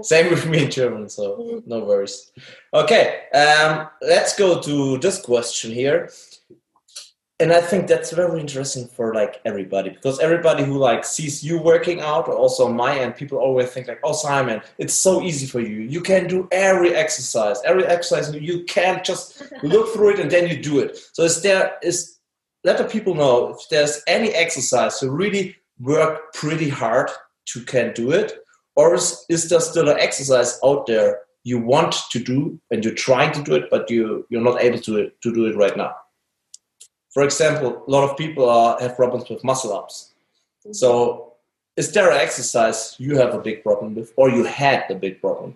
Same with me in German, so no worries. Okay, let's go to this question here. And I think that's very interesting for like everybody, because everybody who like sees you working out, or also on my end, people always think like, oh Simon, it's so easy for you. You can do every exercise, you can just look through it and then you do it. So let the people know if there's any exercise to really work pretty hard to can do it, or is there still an exercise out there you want to do and you're trying to do it but you're not able to do it right now? For example, a lot of people have problems with muscle ups. Mm-hmm. So is there an exercise you have a big problem with or you had a big problem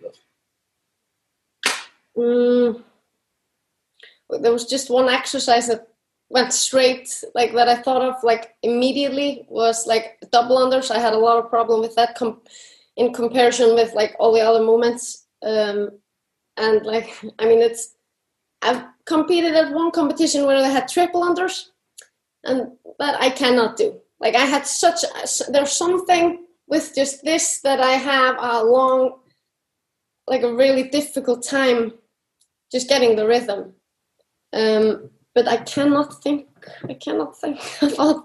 with? There was just one exercise that went straight, like that I thought of like immediately was like double unders. I had a lot of problem with that in comparison with like all the other movements. And like, I mean, I've competed at one competition where they had triple unders and that I cannot do. Like I had there's something with just this that I have a really difficult time just getting the rhythm. But I cannot think about.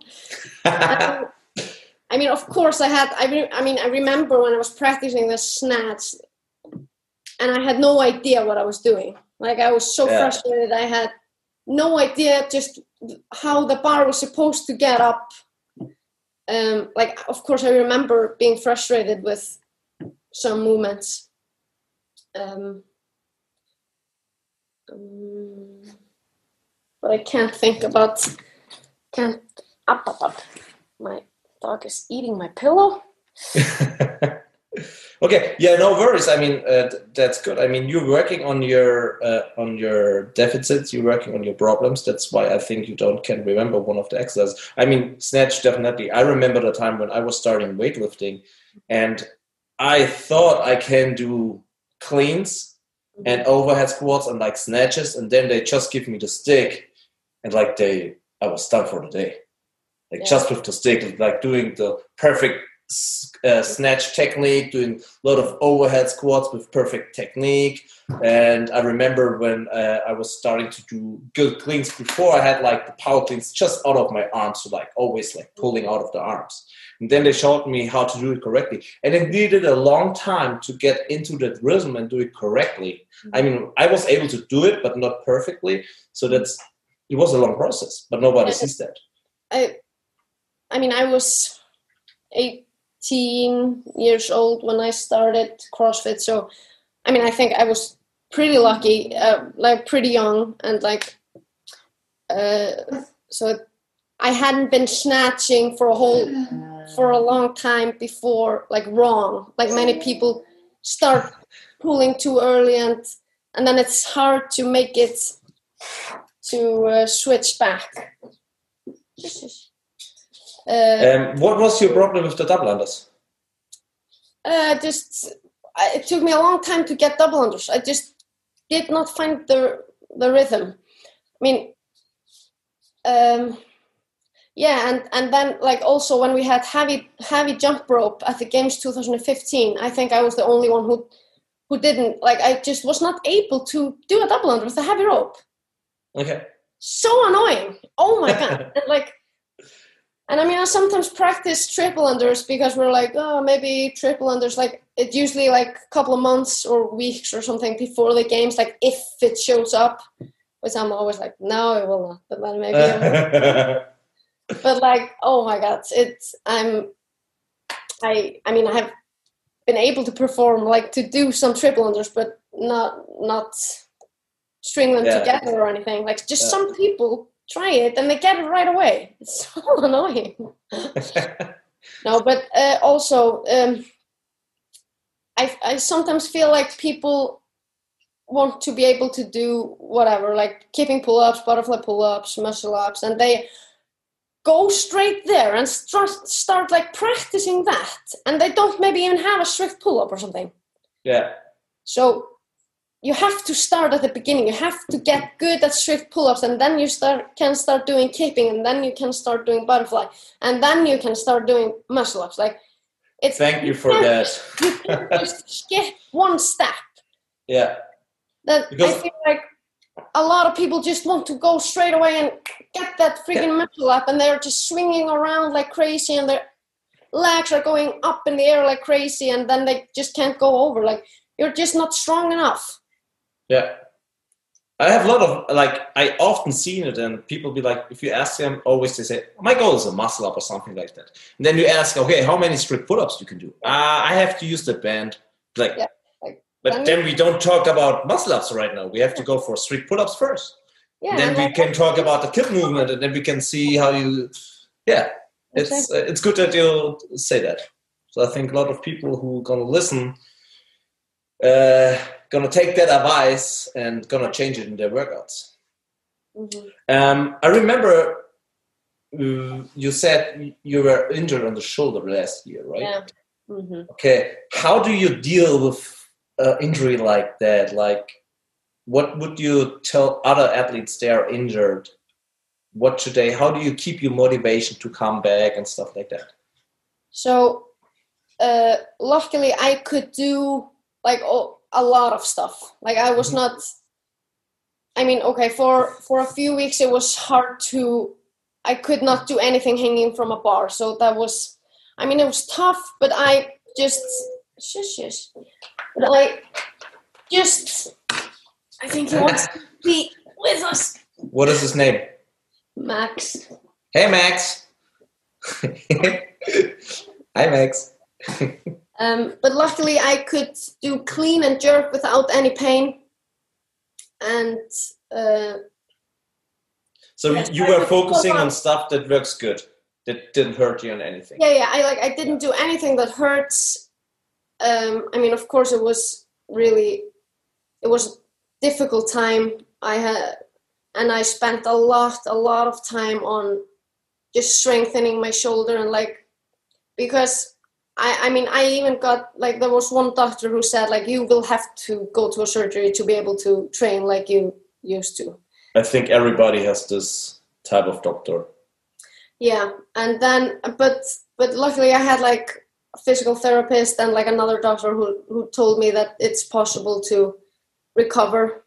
I mean, of course, I remember when I was practicing the snatch, and I had no idea what I was doing. Like I was so frustrated, I had no idea just how the bar was supposed to get up. Like, of course, I remember being frustrated with some movements. But I can't think about. Can't up. My dog is eating my pillow. Okay, yeah, no worries. I mean, that's good. I mean, you're working on your deficits. You're working on your problems. That's why I think you can remember one of the exercises. I mean, snatch definitely. I remember the time when I was starting weightlifting, and I thought I can do cleans and overhead squats and like snatches, and then they just give me the stick and like I was done for the day. Just with the stick, like doing the perfect snatch technique, doing a lot of overhead squats with perfect technique. And I remember when I was starting to do good cleans before, I had like the power cleans just out of my arms, so like always like pulling out of the arms. And then they showed me how to do it correctly. And it needed a long time to get into that rhythm and do it correctly. Mm-hmm. I mean, I was able to do it, but not perfectly. So it was a long process, but nobody sees that. I mean, I was 18 years old when I started CrossFit. So, I mean, I think I was pretty lucky, pretty young. And so I hadn't been snatching for a long time before, wrong. Like, many people start pulling too early, and then it's hard to make it to switch back. What was your problem with the double unders? It took me a long time to get double unders. I just did not find the rhythm. I mean, and then also when we had heavy jump rope at the Games 2015, I think I was the only one who didn't. I just was not able to do a double under with a heavy rope. Okay. So annoying. Oh my god. And I mean, I sometimes practice triple unders because we're maybe triple unders. It usually a couple of months or weeks or something before the games, if it shows up, which I'm always no, it will not. But then maybe it will. But oh my god, I mean, I have been able to perform to do some triple unders, but not string them together or anything. Some people try it and they get it right away. It's so annoying. No, but also I sometimes feel people want to be able to do whatever, kipping pull-ups, butterfly pull-ups, muscle ups, and they go straight there and start practicing that, and they don't maybe even have a strict pull-up or something. Yeah. So you have to start at the beginning. You have to get good at strict pull-ups, and then you can start doing kipping, and then you can start doing butterfly, and then you can start doing muscle ups. Thank you for that. You can just skip one step. Yeah. I feel a lot of people just want to go straight away and get that freaking muscle up, and they're just swinging around like crazy, and their legs are going up in the air like crazy, and then they just can't go over. You're just not strong enough. Yeah. I have a lot of, I often seen it, and people be if you ask them, always they say, my goal is a muscle-up or something like that. And then you ask, okay, how many strict pull-ups you can do? I have to use the band. But then we don't talk about muscle-ups right now. We have to go for strict pull-ups first. Yeah, and then we can talk about the kip movement, and then we can see how you... Yeah, it's good that you say that. So I think a lot of people who are going to listen... gonna take that advice and gonna change it in their workouts. Mm-hmm. I remember you said you were injured on the shoulder last year, right? Yeah. Mm-hmm. Okay. How do you deal with injury like that? What would you tell other athletes they are injured? What should they? How do you keep your motivation to come back and stuff like that? So, luckily, I could do. A lot of stuff. I was not... I mean, okay, for a few weeks it was hard to... I could not do anything hanging from a bar. So that was... I mean, it was tough, but I just... Shush. But I think he wants to be with us. What is his name? Max. Hey, Max. Hi, Max. But luckily I could do clean and jerk without any pain. And you were focusing on stuff that works good, that didn't hurt you on anything. Yeah. I didn't do anything that hurts. I mean, of course it was a difficult time. I spent a lot of time on just strengthening my shoulder and because I mean, I even got, there was one doctor who said, you will have to go to a surgery to be able to train like you used to. I think everybody has this type of doctor. Yeah, and then, but luckily I had, physical therapist and like another doctor who told me that it's possible to recover.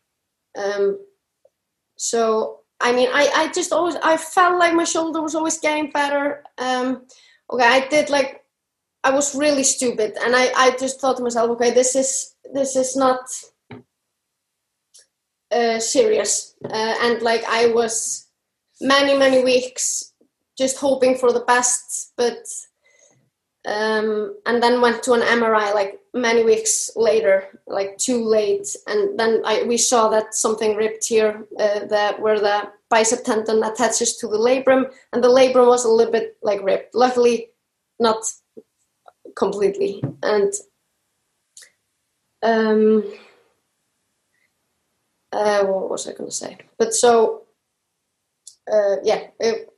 So I mean, I just always, I felt like my shoulder was always getting better. Okay, I did like, I was really stupid, and I just thought to myself, okay, this is not serious, and like I was many weeks just hoping for the best, but and then went to an MRI like many weeks later, like too late, and then we saw that something ripped here, that where the bicep tendon attaches to the labrum, and the labrum was a little bit like ripped. Luckily, not completely, and what was I going to say? But so, yeah, it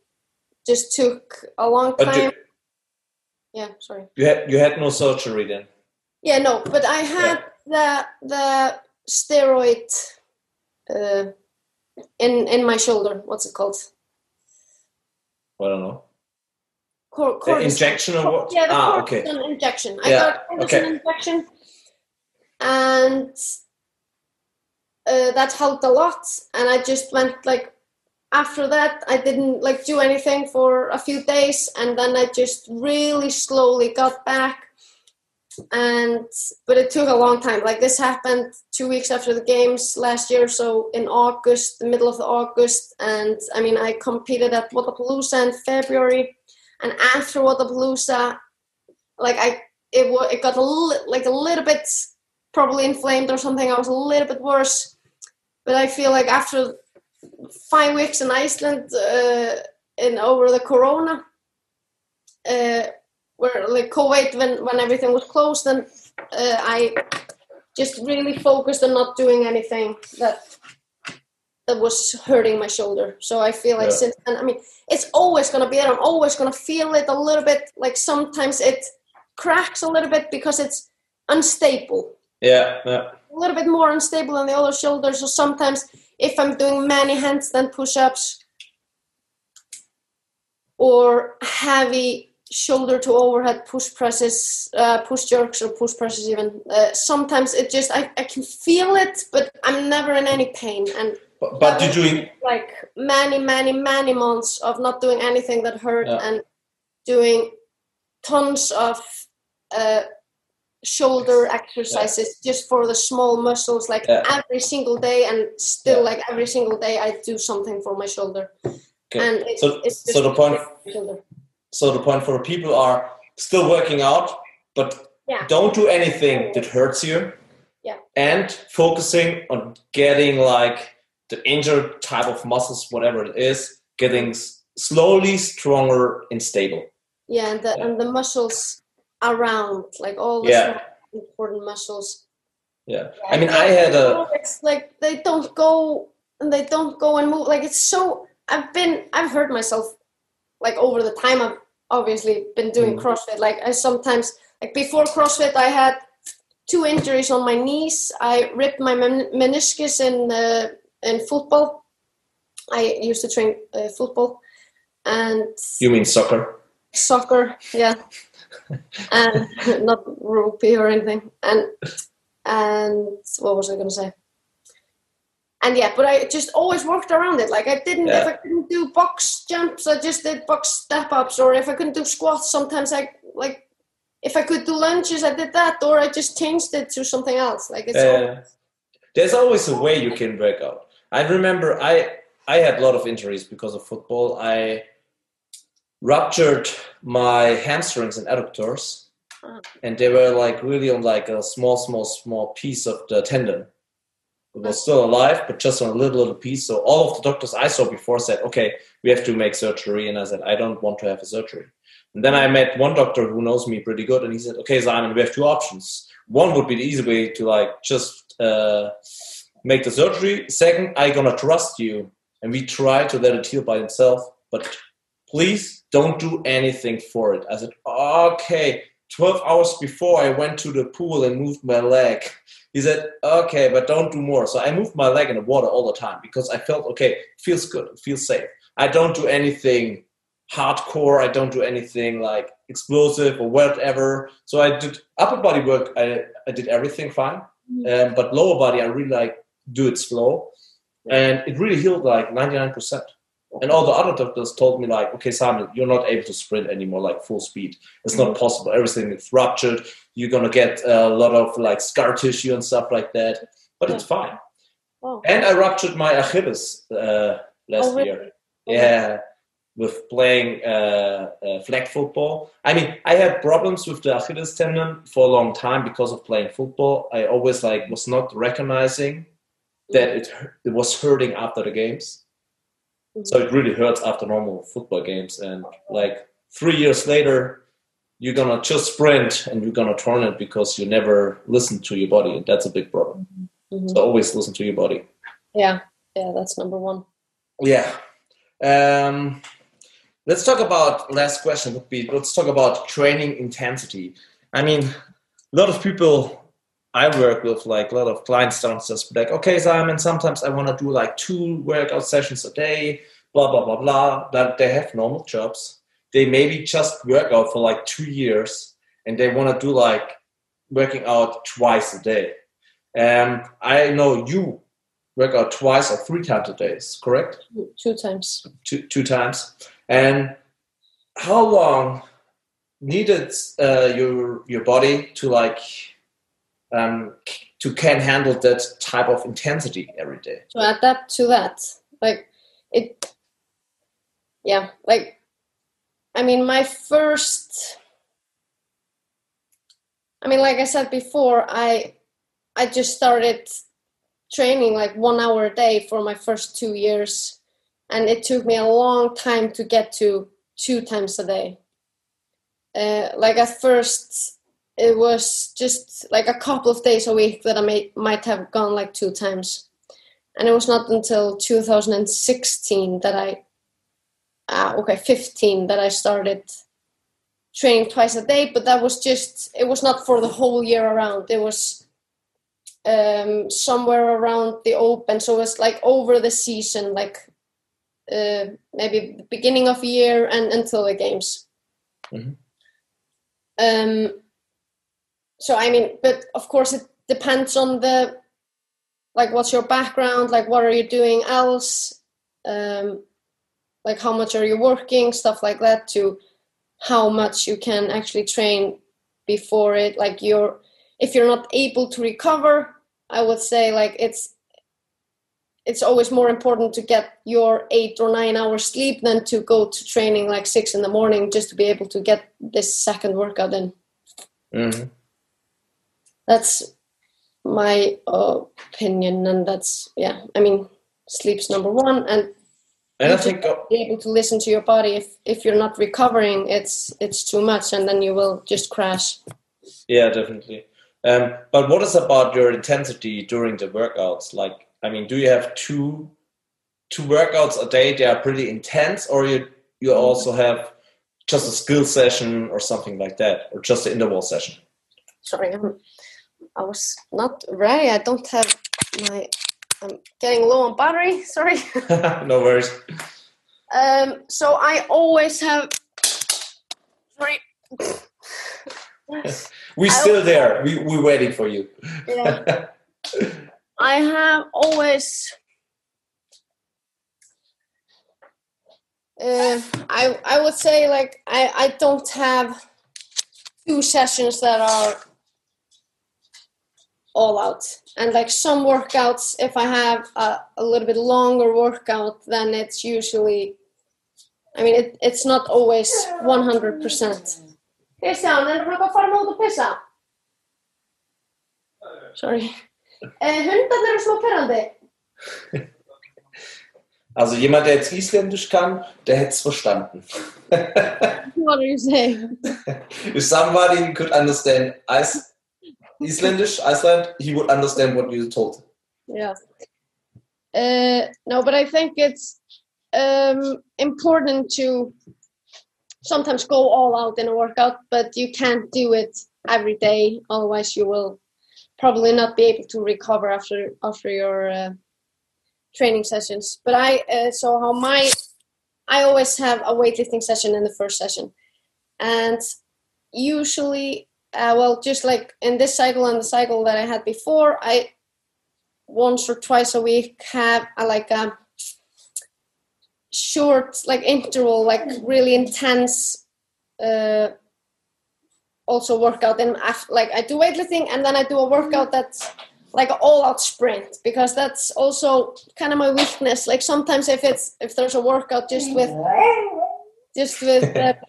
just took a long time. Yeah, sorry. You had no surgery then? Yeah, no, but I had the steroid in my shoulder. What's it called? I don't know. Injection or what? Yeah, the cortisone injection. I got cortisone injection, and that helped a lot. And I just went like, after that, I didn't like do anything for a few days, and then I just really slowly got back. But it took a long time. Like this happened 2 weeks after the games last year, so in August, the middle of August, and I mean, I competed at Waterpalooza in February, and after Waterpalooza, like it got a little bit probably inflamed or something. I was a little bit worse, but I feel like after 5 weeks in Iceland, in over the corona, where like COVID, when everything was closed, and I just really focused on not doing anything that was hurting my shoulder. So I feel like since then, I mean, it's always going to be there. I'm always going to feel it a little bit. Like sometimes it cracks a little bit because it's unstable. Yeah. A little bit more unstable than the other shoulder. So sometimes if I'm doing many handstand push-ups or heavy shoulder to overhead push presses, push jerks or push presses even, sometimes it just, I can feel it, but I'm never in any pain. And but you're doing like many months of not doing anything that hurt and doing tons of shoulder exercises just for the small muscles, like every single day, and still like every single day I do something for my shoulder. And it's the point for people are still working out, but don't do anything that hurts you, and focusing on getting like the injured type of muscles, whatever it is, getting slowly stronger and stable. Yeah, and the muscles around, like all the important muscles. I mean, I had it's like they don't go and move. Like it's so. I've hurt myself. Like over the time, I've obviously been doing CrossFit. Like I sometimes, like before CrossFit, I had 2 injuries on my knees. I ripped my meniscus in football. I used to train football, and you mean soccer? Soccer, yeah. And not rugby or anything. And what was I going to say? And but I just always worked around it. Like I didn't, if I couldn't do box jumps, I just did box step ups. Or if I couldn't do squats, sometimes I like, if I could do lunges, I did that. Or I just changed it to something else. Like it's there's always a way you can work out. I remember I had a lot of injuries because of football. I ruptured my hamstrings and adductors, and they were like really on like a small piece of the tendon. It was still alive, but just on a little piece. So all of the doctors I saw before said, okay, we have to make surgery. And I said, I don't want to have a surgery. And then I met one doctor who knows me pretty good. And he said, okay, Simon, we have 2 options. One would be the easy way to like just make the surgery. Second, I'm going to trust you. And we try to let it heal by itself. But please don't do anything for it. I said, okay. 12 hours before I went to the pool and moved my leg. He said, okay, but don't do more. So I moved my leg in the water all the time because I felt, okay, it feels good, it feels safe. I don't do anything hardcore. I don't do anything like explosive or whatever. So I did upper body work. I did everything fine. But lower body, I really like do it slow. And it really healed like 99%. And all the other doctors told me like, okay, Simon, you're not able to sprint anymore, like full speed. It's not possible. Everything is ruptured. You're going to get a lot of like scar tissue and stuff like that. But it's fine. Oh. And I ruptured my Achilles last year. Oh, yeah, really? With playing flag football. I mean, I had problems with the Achilles tendon for a long time because of playing football. I always like was not recognizing that it was hurting after the games. So it really hurts after normal football games. And like 3 years later, you're going to just sprint and you're going to turn it because you never listen to your body. And that's a big problem. Mm-hmm. So always listen to your body. Yeah, that's number one. Yeah. Let's talk about, last question would be, let's talk about training intensity. I mean, a lot of people I work with, like a lot of clients downstairs, like, okay, Simon, sometimes I want to do like 2 workout sessions a day, blah, blah, blah, blah. But they have normal jobs. They maybe just work out for like 2 years and they want to do like working out twice a day. I know you work out twice or 3 times a day, correct? 2 times. Two times. And how long needed your body to like, to can handle that type of intensity every day? To adapt to that, like it, yeah, like I mean, like I said before, I just started training like 1 hour a day for my first 2 years, and it took me a long time to get to 2 times a day. Like at first, it was just like a couple of days a week that I might have gone like 2 times. And it was not until 2016 that 15, that I started training twice a day. But that was just, it was not for the whole year around. It was somewhere around the open. So it was like over the season, like maybe the beginning of year and until the games. Mm-hmm. So, I mean, but of course it depends on the, like, what's your background? Like, what are you doing else? Like, how much are you working? Stuff like that, to how much you can actually train before it. Like, if you're not able to recover, I would say, like, it's always more important to get your 8 or 9 hours sleep than to go to training, like, 6 in the morning just to be able to get this second workout in. Mm-hmm. That's my opinion, and that's, yeah, I mean, sleep's number one, and I think be able to listen to your body. If you're not recovering, it's too much, and then you will just crash. Yeah, definitely. But what is about your intensity during the workouts? Like, I mean, do you have two workouts a day? They are pretty intense, or you also have just a skill session or something like that, or just an interval session? Sorry, I was not ready. I don't have my... I'm getting low on battery. Sorry. No worries. So I always have... Sorry. We're still there. We're waiting for you. Yeah. I have always... I would say, like, I don't have 2 sessions that are all out, and like some workouts, if I have a little bit longer workout, then it's usually, I mean, it's not always 100%. Christian, er þú að fara út og pissa? Sorry. Hundarnir eru svo pirrandi. Also jemand, der jetzt Isländisch kann, der hätte es verstanden. What are you saying? If somebody could understand Icelandish, he would understand what you told. Yeah. No, but I think it's important to sometimes go all out in a workout, but you can't do it every day. Otherwise, you will probably not be able to recover after your training sessions. But I, so how my I always have a weightlifting session in the first session. And usually, just like in this cycle and the cycle that I had before, I once or twice a week have a short, interval, really intense also workout. And I do weightlifting and then I do a workout that's an all-out sprint, because that's also kind of my weakness. Sometimes if there's a workout just with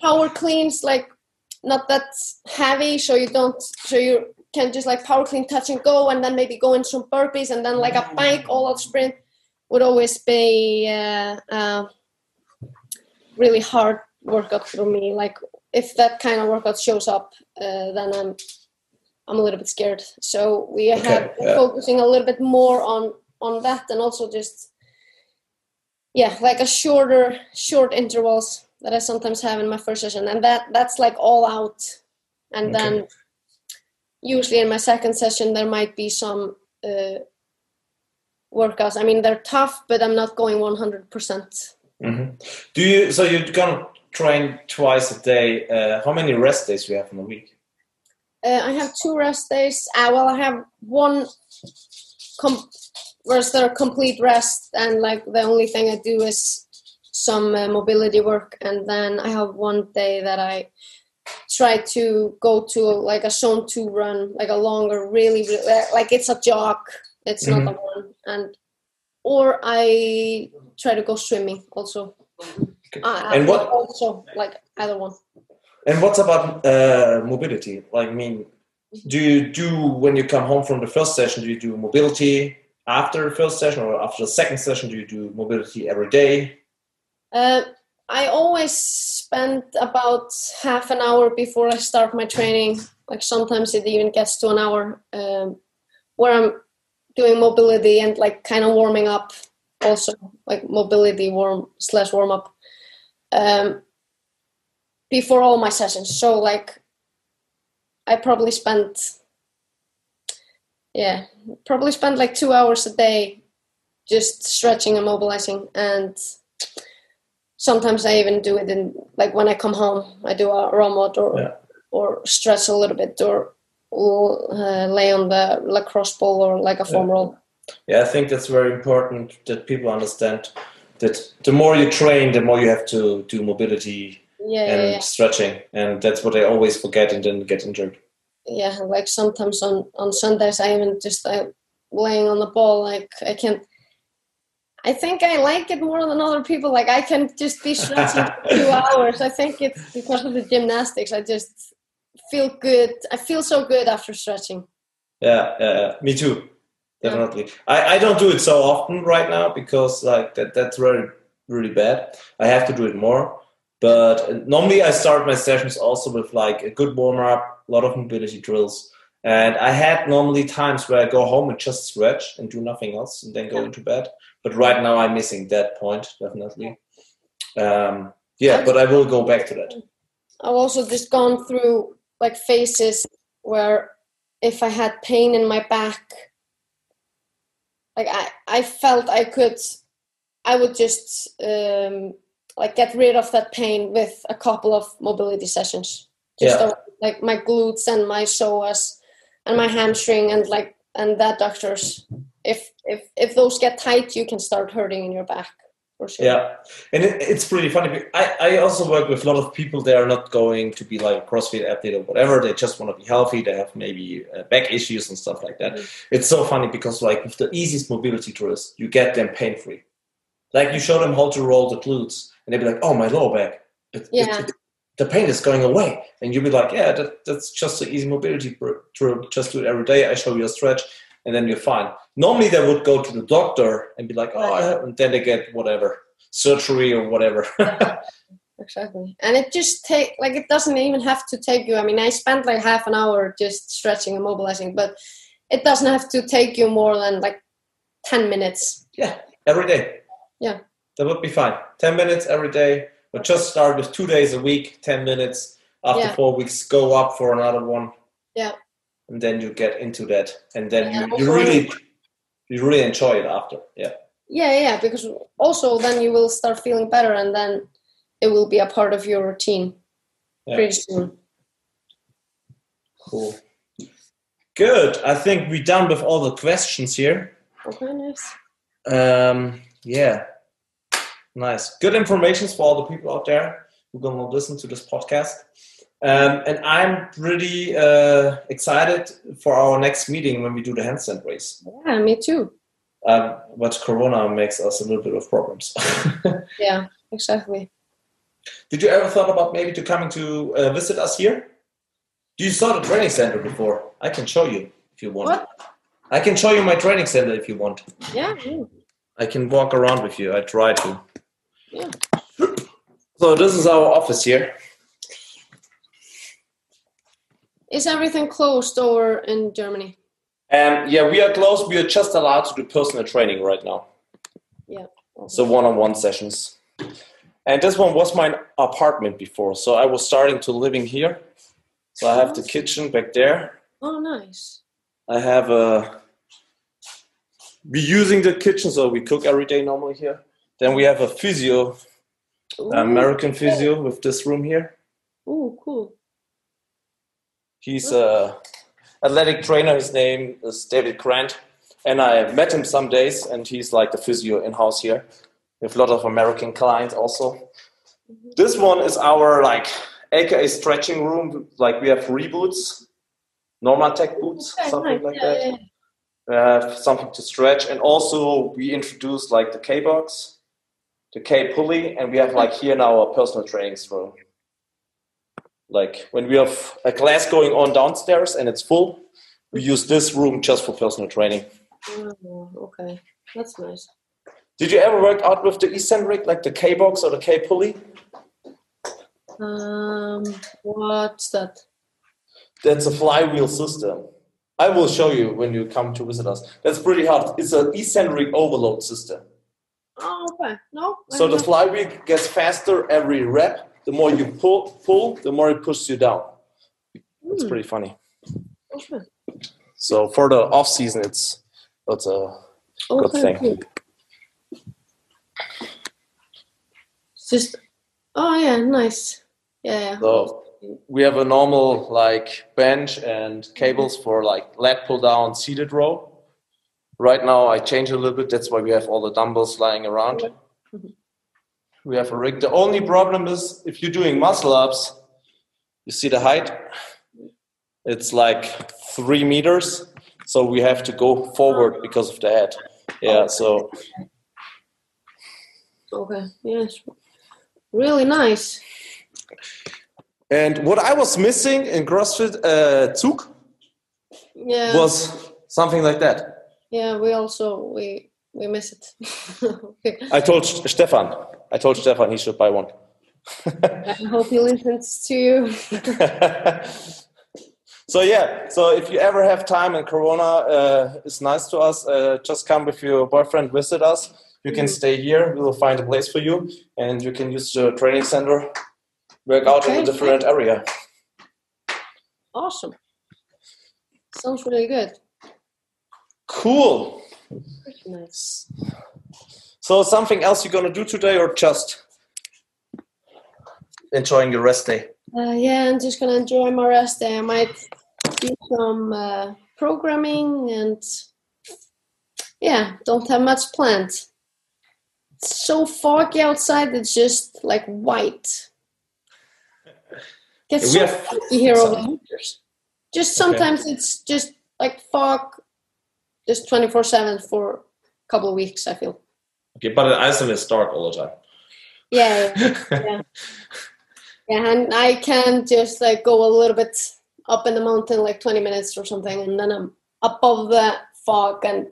power cleans, not that heavy, so you can just power clean, touch and go, and then maybe go in some burpees, and then a bike all-out sprint would always be really hard workout for me. If that kind of workout shows up, then I'm a little bit scared. So we have been focusing a little bit more on that, and also just a short intervals that I sometimes have in my first session, and that's all out. And then usually in my second session there might be some workouts. I mean, they're tough, but I'm not going 100%. Mm-hmm. So you're gonna train twice a day. How many rest days do you have in a week? I have 2 rest days. I have one where there are complete rest, and the only thing I do is some mobility work, and then I have one day that I try to go to a zone 2 run, a longer, really it's a jog. It's not the one, or I try to go swimming also. Okay. And what also either one. And what's about mobility? Do you do when you come home from the first session? Do you do mobility after the first session, or after the second session? Do you do mobility every day? I always spend about half an hour before I start my training. Sometimes it even gets to an hour, where I'm doing mobility and kind of warming up, also mobility warm up before all my sessions. So I probably spend 2 hours a day just stretching and mobilizing, and sometimes I even do it in when I come home. I do a remote or stretch a little bit, or lay on the lacrosse ball or a foam roll. Yeah, I think that's very important that people understand that the more you train, the more you have to do mobility stretching, and that's what I always forget and then get injured. Yeah, sometimes on Sundays I even just laying on the ball. I think I like it more than other people. I can just be stretching for 2 hours. I think it's because of the gymnastics. I just feel good. I feel so good after stretching. Yeah, me too. Definitely. I don't do it so often right now because that's really, really bad. I have to do it more. But normally I start my sessions also with a good warm-up, a lot of mobility drills. And I had normally times where I go home and just stretch and do nothing else and then go into bed. But right now I'm missing that point, definitely. But I will go back to that. I've also just gone through phases where if I had pain in my back, I felt I would just get rid of that pain with a couple of mobility sessions. Just my glutes and my psoas and my hamstring and that doctors. If those get tight, you can start hurting in your back for sure. Yeah, and it's pretty funny. I also work with a lot of people. They are not going to be a CrossFit athlete or whatever. They just want to be healthy. They have maybe back issues and stuff like that. Mm-hmm. It's so funny because with the easiest mobility drills, you get them pain free. You show them how to roll the glutes, and they be oh, my lower back. The pain is going away, and you'll be that's just an easy mobility drill. Just do it every day. I show you a stretch. And then you're fine. Normally they would go to the doctor and be and then they get whatever, surgery or whatever. Exactly. And it just it doesn't even have to take you. I mean, I spent half an hour just stretching and mobilizing, but it doesn't have to take you more than 10 minutes. Yeah, every day. Yeah. That would be fine. 10 minutes every day, but just start with 2 days a week, 10 minutes. After 4 weeks, go up for another one. Yeah. And then you get into that, and then you really enjoy it after. Yeah. Yeah, because also then you will start feeling better and then it will be a part of your routine pretty soon. Cool. Good. I think we're done with all the questions here. Okay, nice. Yeah. Nice. Good information for all the people out there who are going to listen to this podcast. And I'm pretty excited for our next meeting when we do the handstand race. Yeah, me too. But Corona makes us a little bit of problems. Yeah, exactly. Did you ever thought about maybe to coming to visit us here? You saw the training center before. I can show you if you want. What? I can show you my training center if you want. Yeah. I can walk around with you. I try to. Yeah. So this is our office here. Is everything closed or in Germany? Yeah, we are closed. We are just allowed to do personal training right now. Yeah. Okay. So one-on-one sessions. And this one was my apartment before. So I was starting to living here. So I have the kitchen back there. Oh, nice. I have a... We're using the kitchen, so we cook every day normally here. Then we have a physio, American physio with this room here. Oh, cool. He's a athletic trainer. His name is David Grant. And I met him some days, and he's like the physio in-house here. We have a lot of American clients also. Mm-hmm. This one is our, like... AKA stretching room, like we have reboots, Normatec boots, something like that. Something to stretch. And also we introduced like the K-box, the K pulley, and we have like here now our personal training room. Like when we have a class going on downstairs and it's full, we use this room just for personal training. Oh, okay, that's nice. Did you ever work out with the eccentric, like the K-box or the K pulley? What's that? That's a flywheel system. I will show you when you come to visit us. That's pretty hard. It's an eccentric overload system. Oh, okay. No. So the flywheel gets faster every rep. The more you pull, the more it pushes you down. It's pretty funny. Okay. So for the off season, it's a good thing. Cool. It's just. Oh, yeah, nice. Yeah. So we have a normal like bench and cables for like leg pull down, seated row. Right now I change a little bit. That's why we have all the dumbbells lying around. Mm-hmm. We have a rig. The only problem is if you're doing muscle ups, you see the height? It's like 3 meters. So we have to go forward because of the head. Yeah, so. Okay, yes. Really nice. And what I was missing in CrossFit Zug was something like that. Yeah, we also, we miss it. Okay. I told Stefan he should buy one. I hope he listens to you. So if you ever have time and Corona is nice to us, just come with your boyfriend, visit us. You can stay here. We will find a place for you, and you can use the training center, work out in a different area. Awesome. Sounds really good. Cool. Pretty nice. So, something else you're gonna do today, or just enjoying your rest day? Yeah, I'm just gonna enjoy my rest day. I might do some programming and don't have much planned. So foggy outside, it's just like white. Gets so foggy here over the winters. Just sometimes it's just like fog, just 24/7 for a couple of weeks, I feel. Okay, but in Iceland it's dark all the time. Yeah, and I can just like go a little bit up in the mountain, like 20 minutes or something, and then I'm above the fog and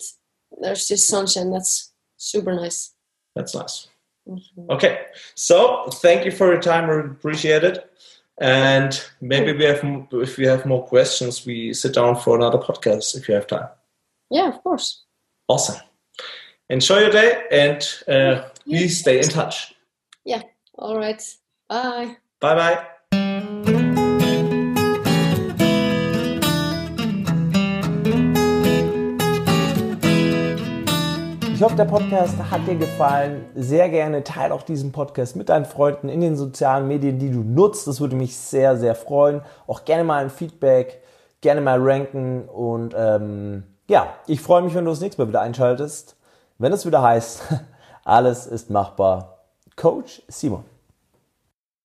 there's just sunshine. That's super nice. That's nice. Mm-hmm. Okay. So thank you for your time. We appreciate it. And maybe if we have more questions, we sit down for another podcast if you have time. Yeah, of course. Awesome. Enjoy your day and please stay in touch. Yeah. All right. Bye. Bye-bye. Ich hoffe, der Podcast hat dir gefallen. Sehr gerne teile auch diesen Podcast mit deinen Freunden in den sozialen Medien, die du nutzt. Das würde mich sehr, sehr freuen. Auch gerne mal ein Feedback, gerne mal ranken. Und ja, ich freue mich, wenn du das nächste Mal wieder einschaltest, wenn es wieder heißt, alles ist machbar. Coach Simon.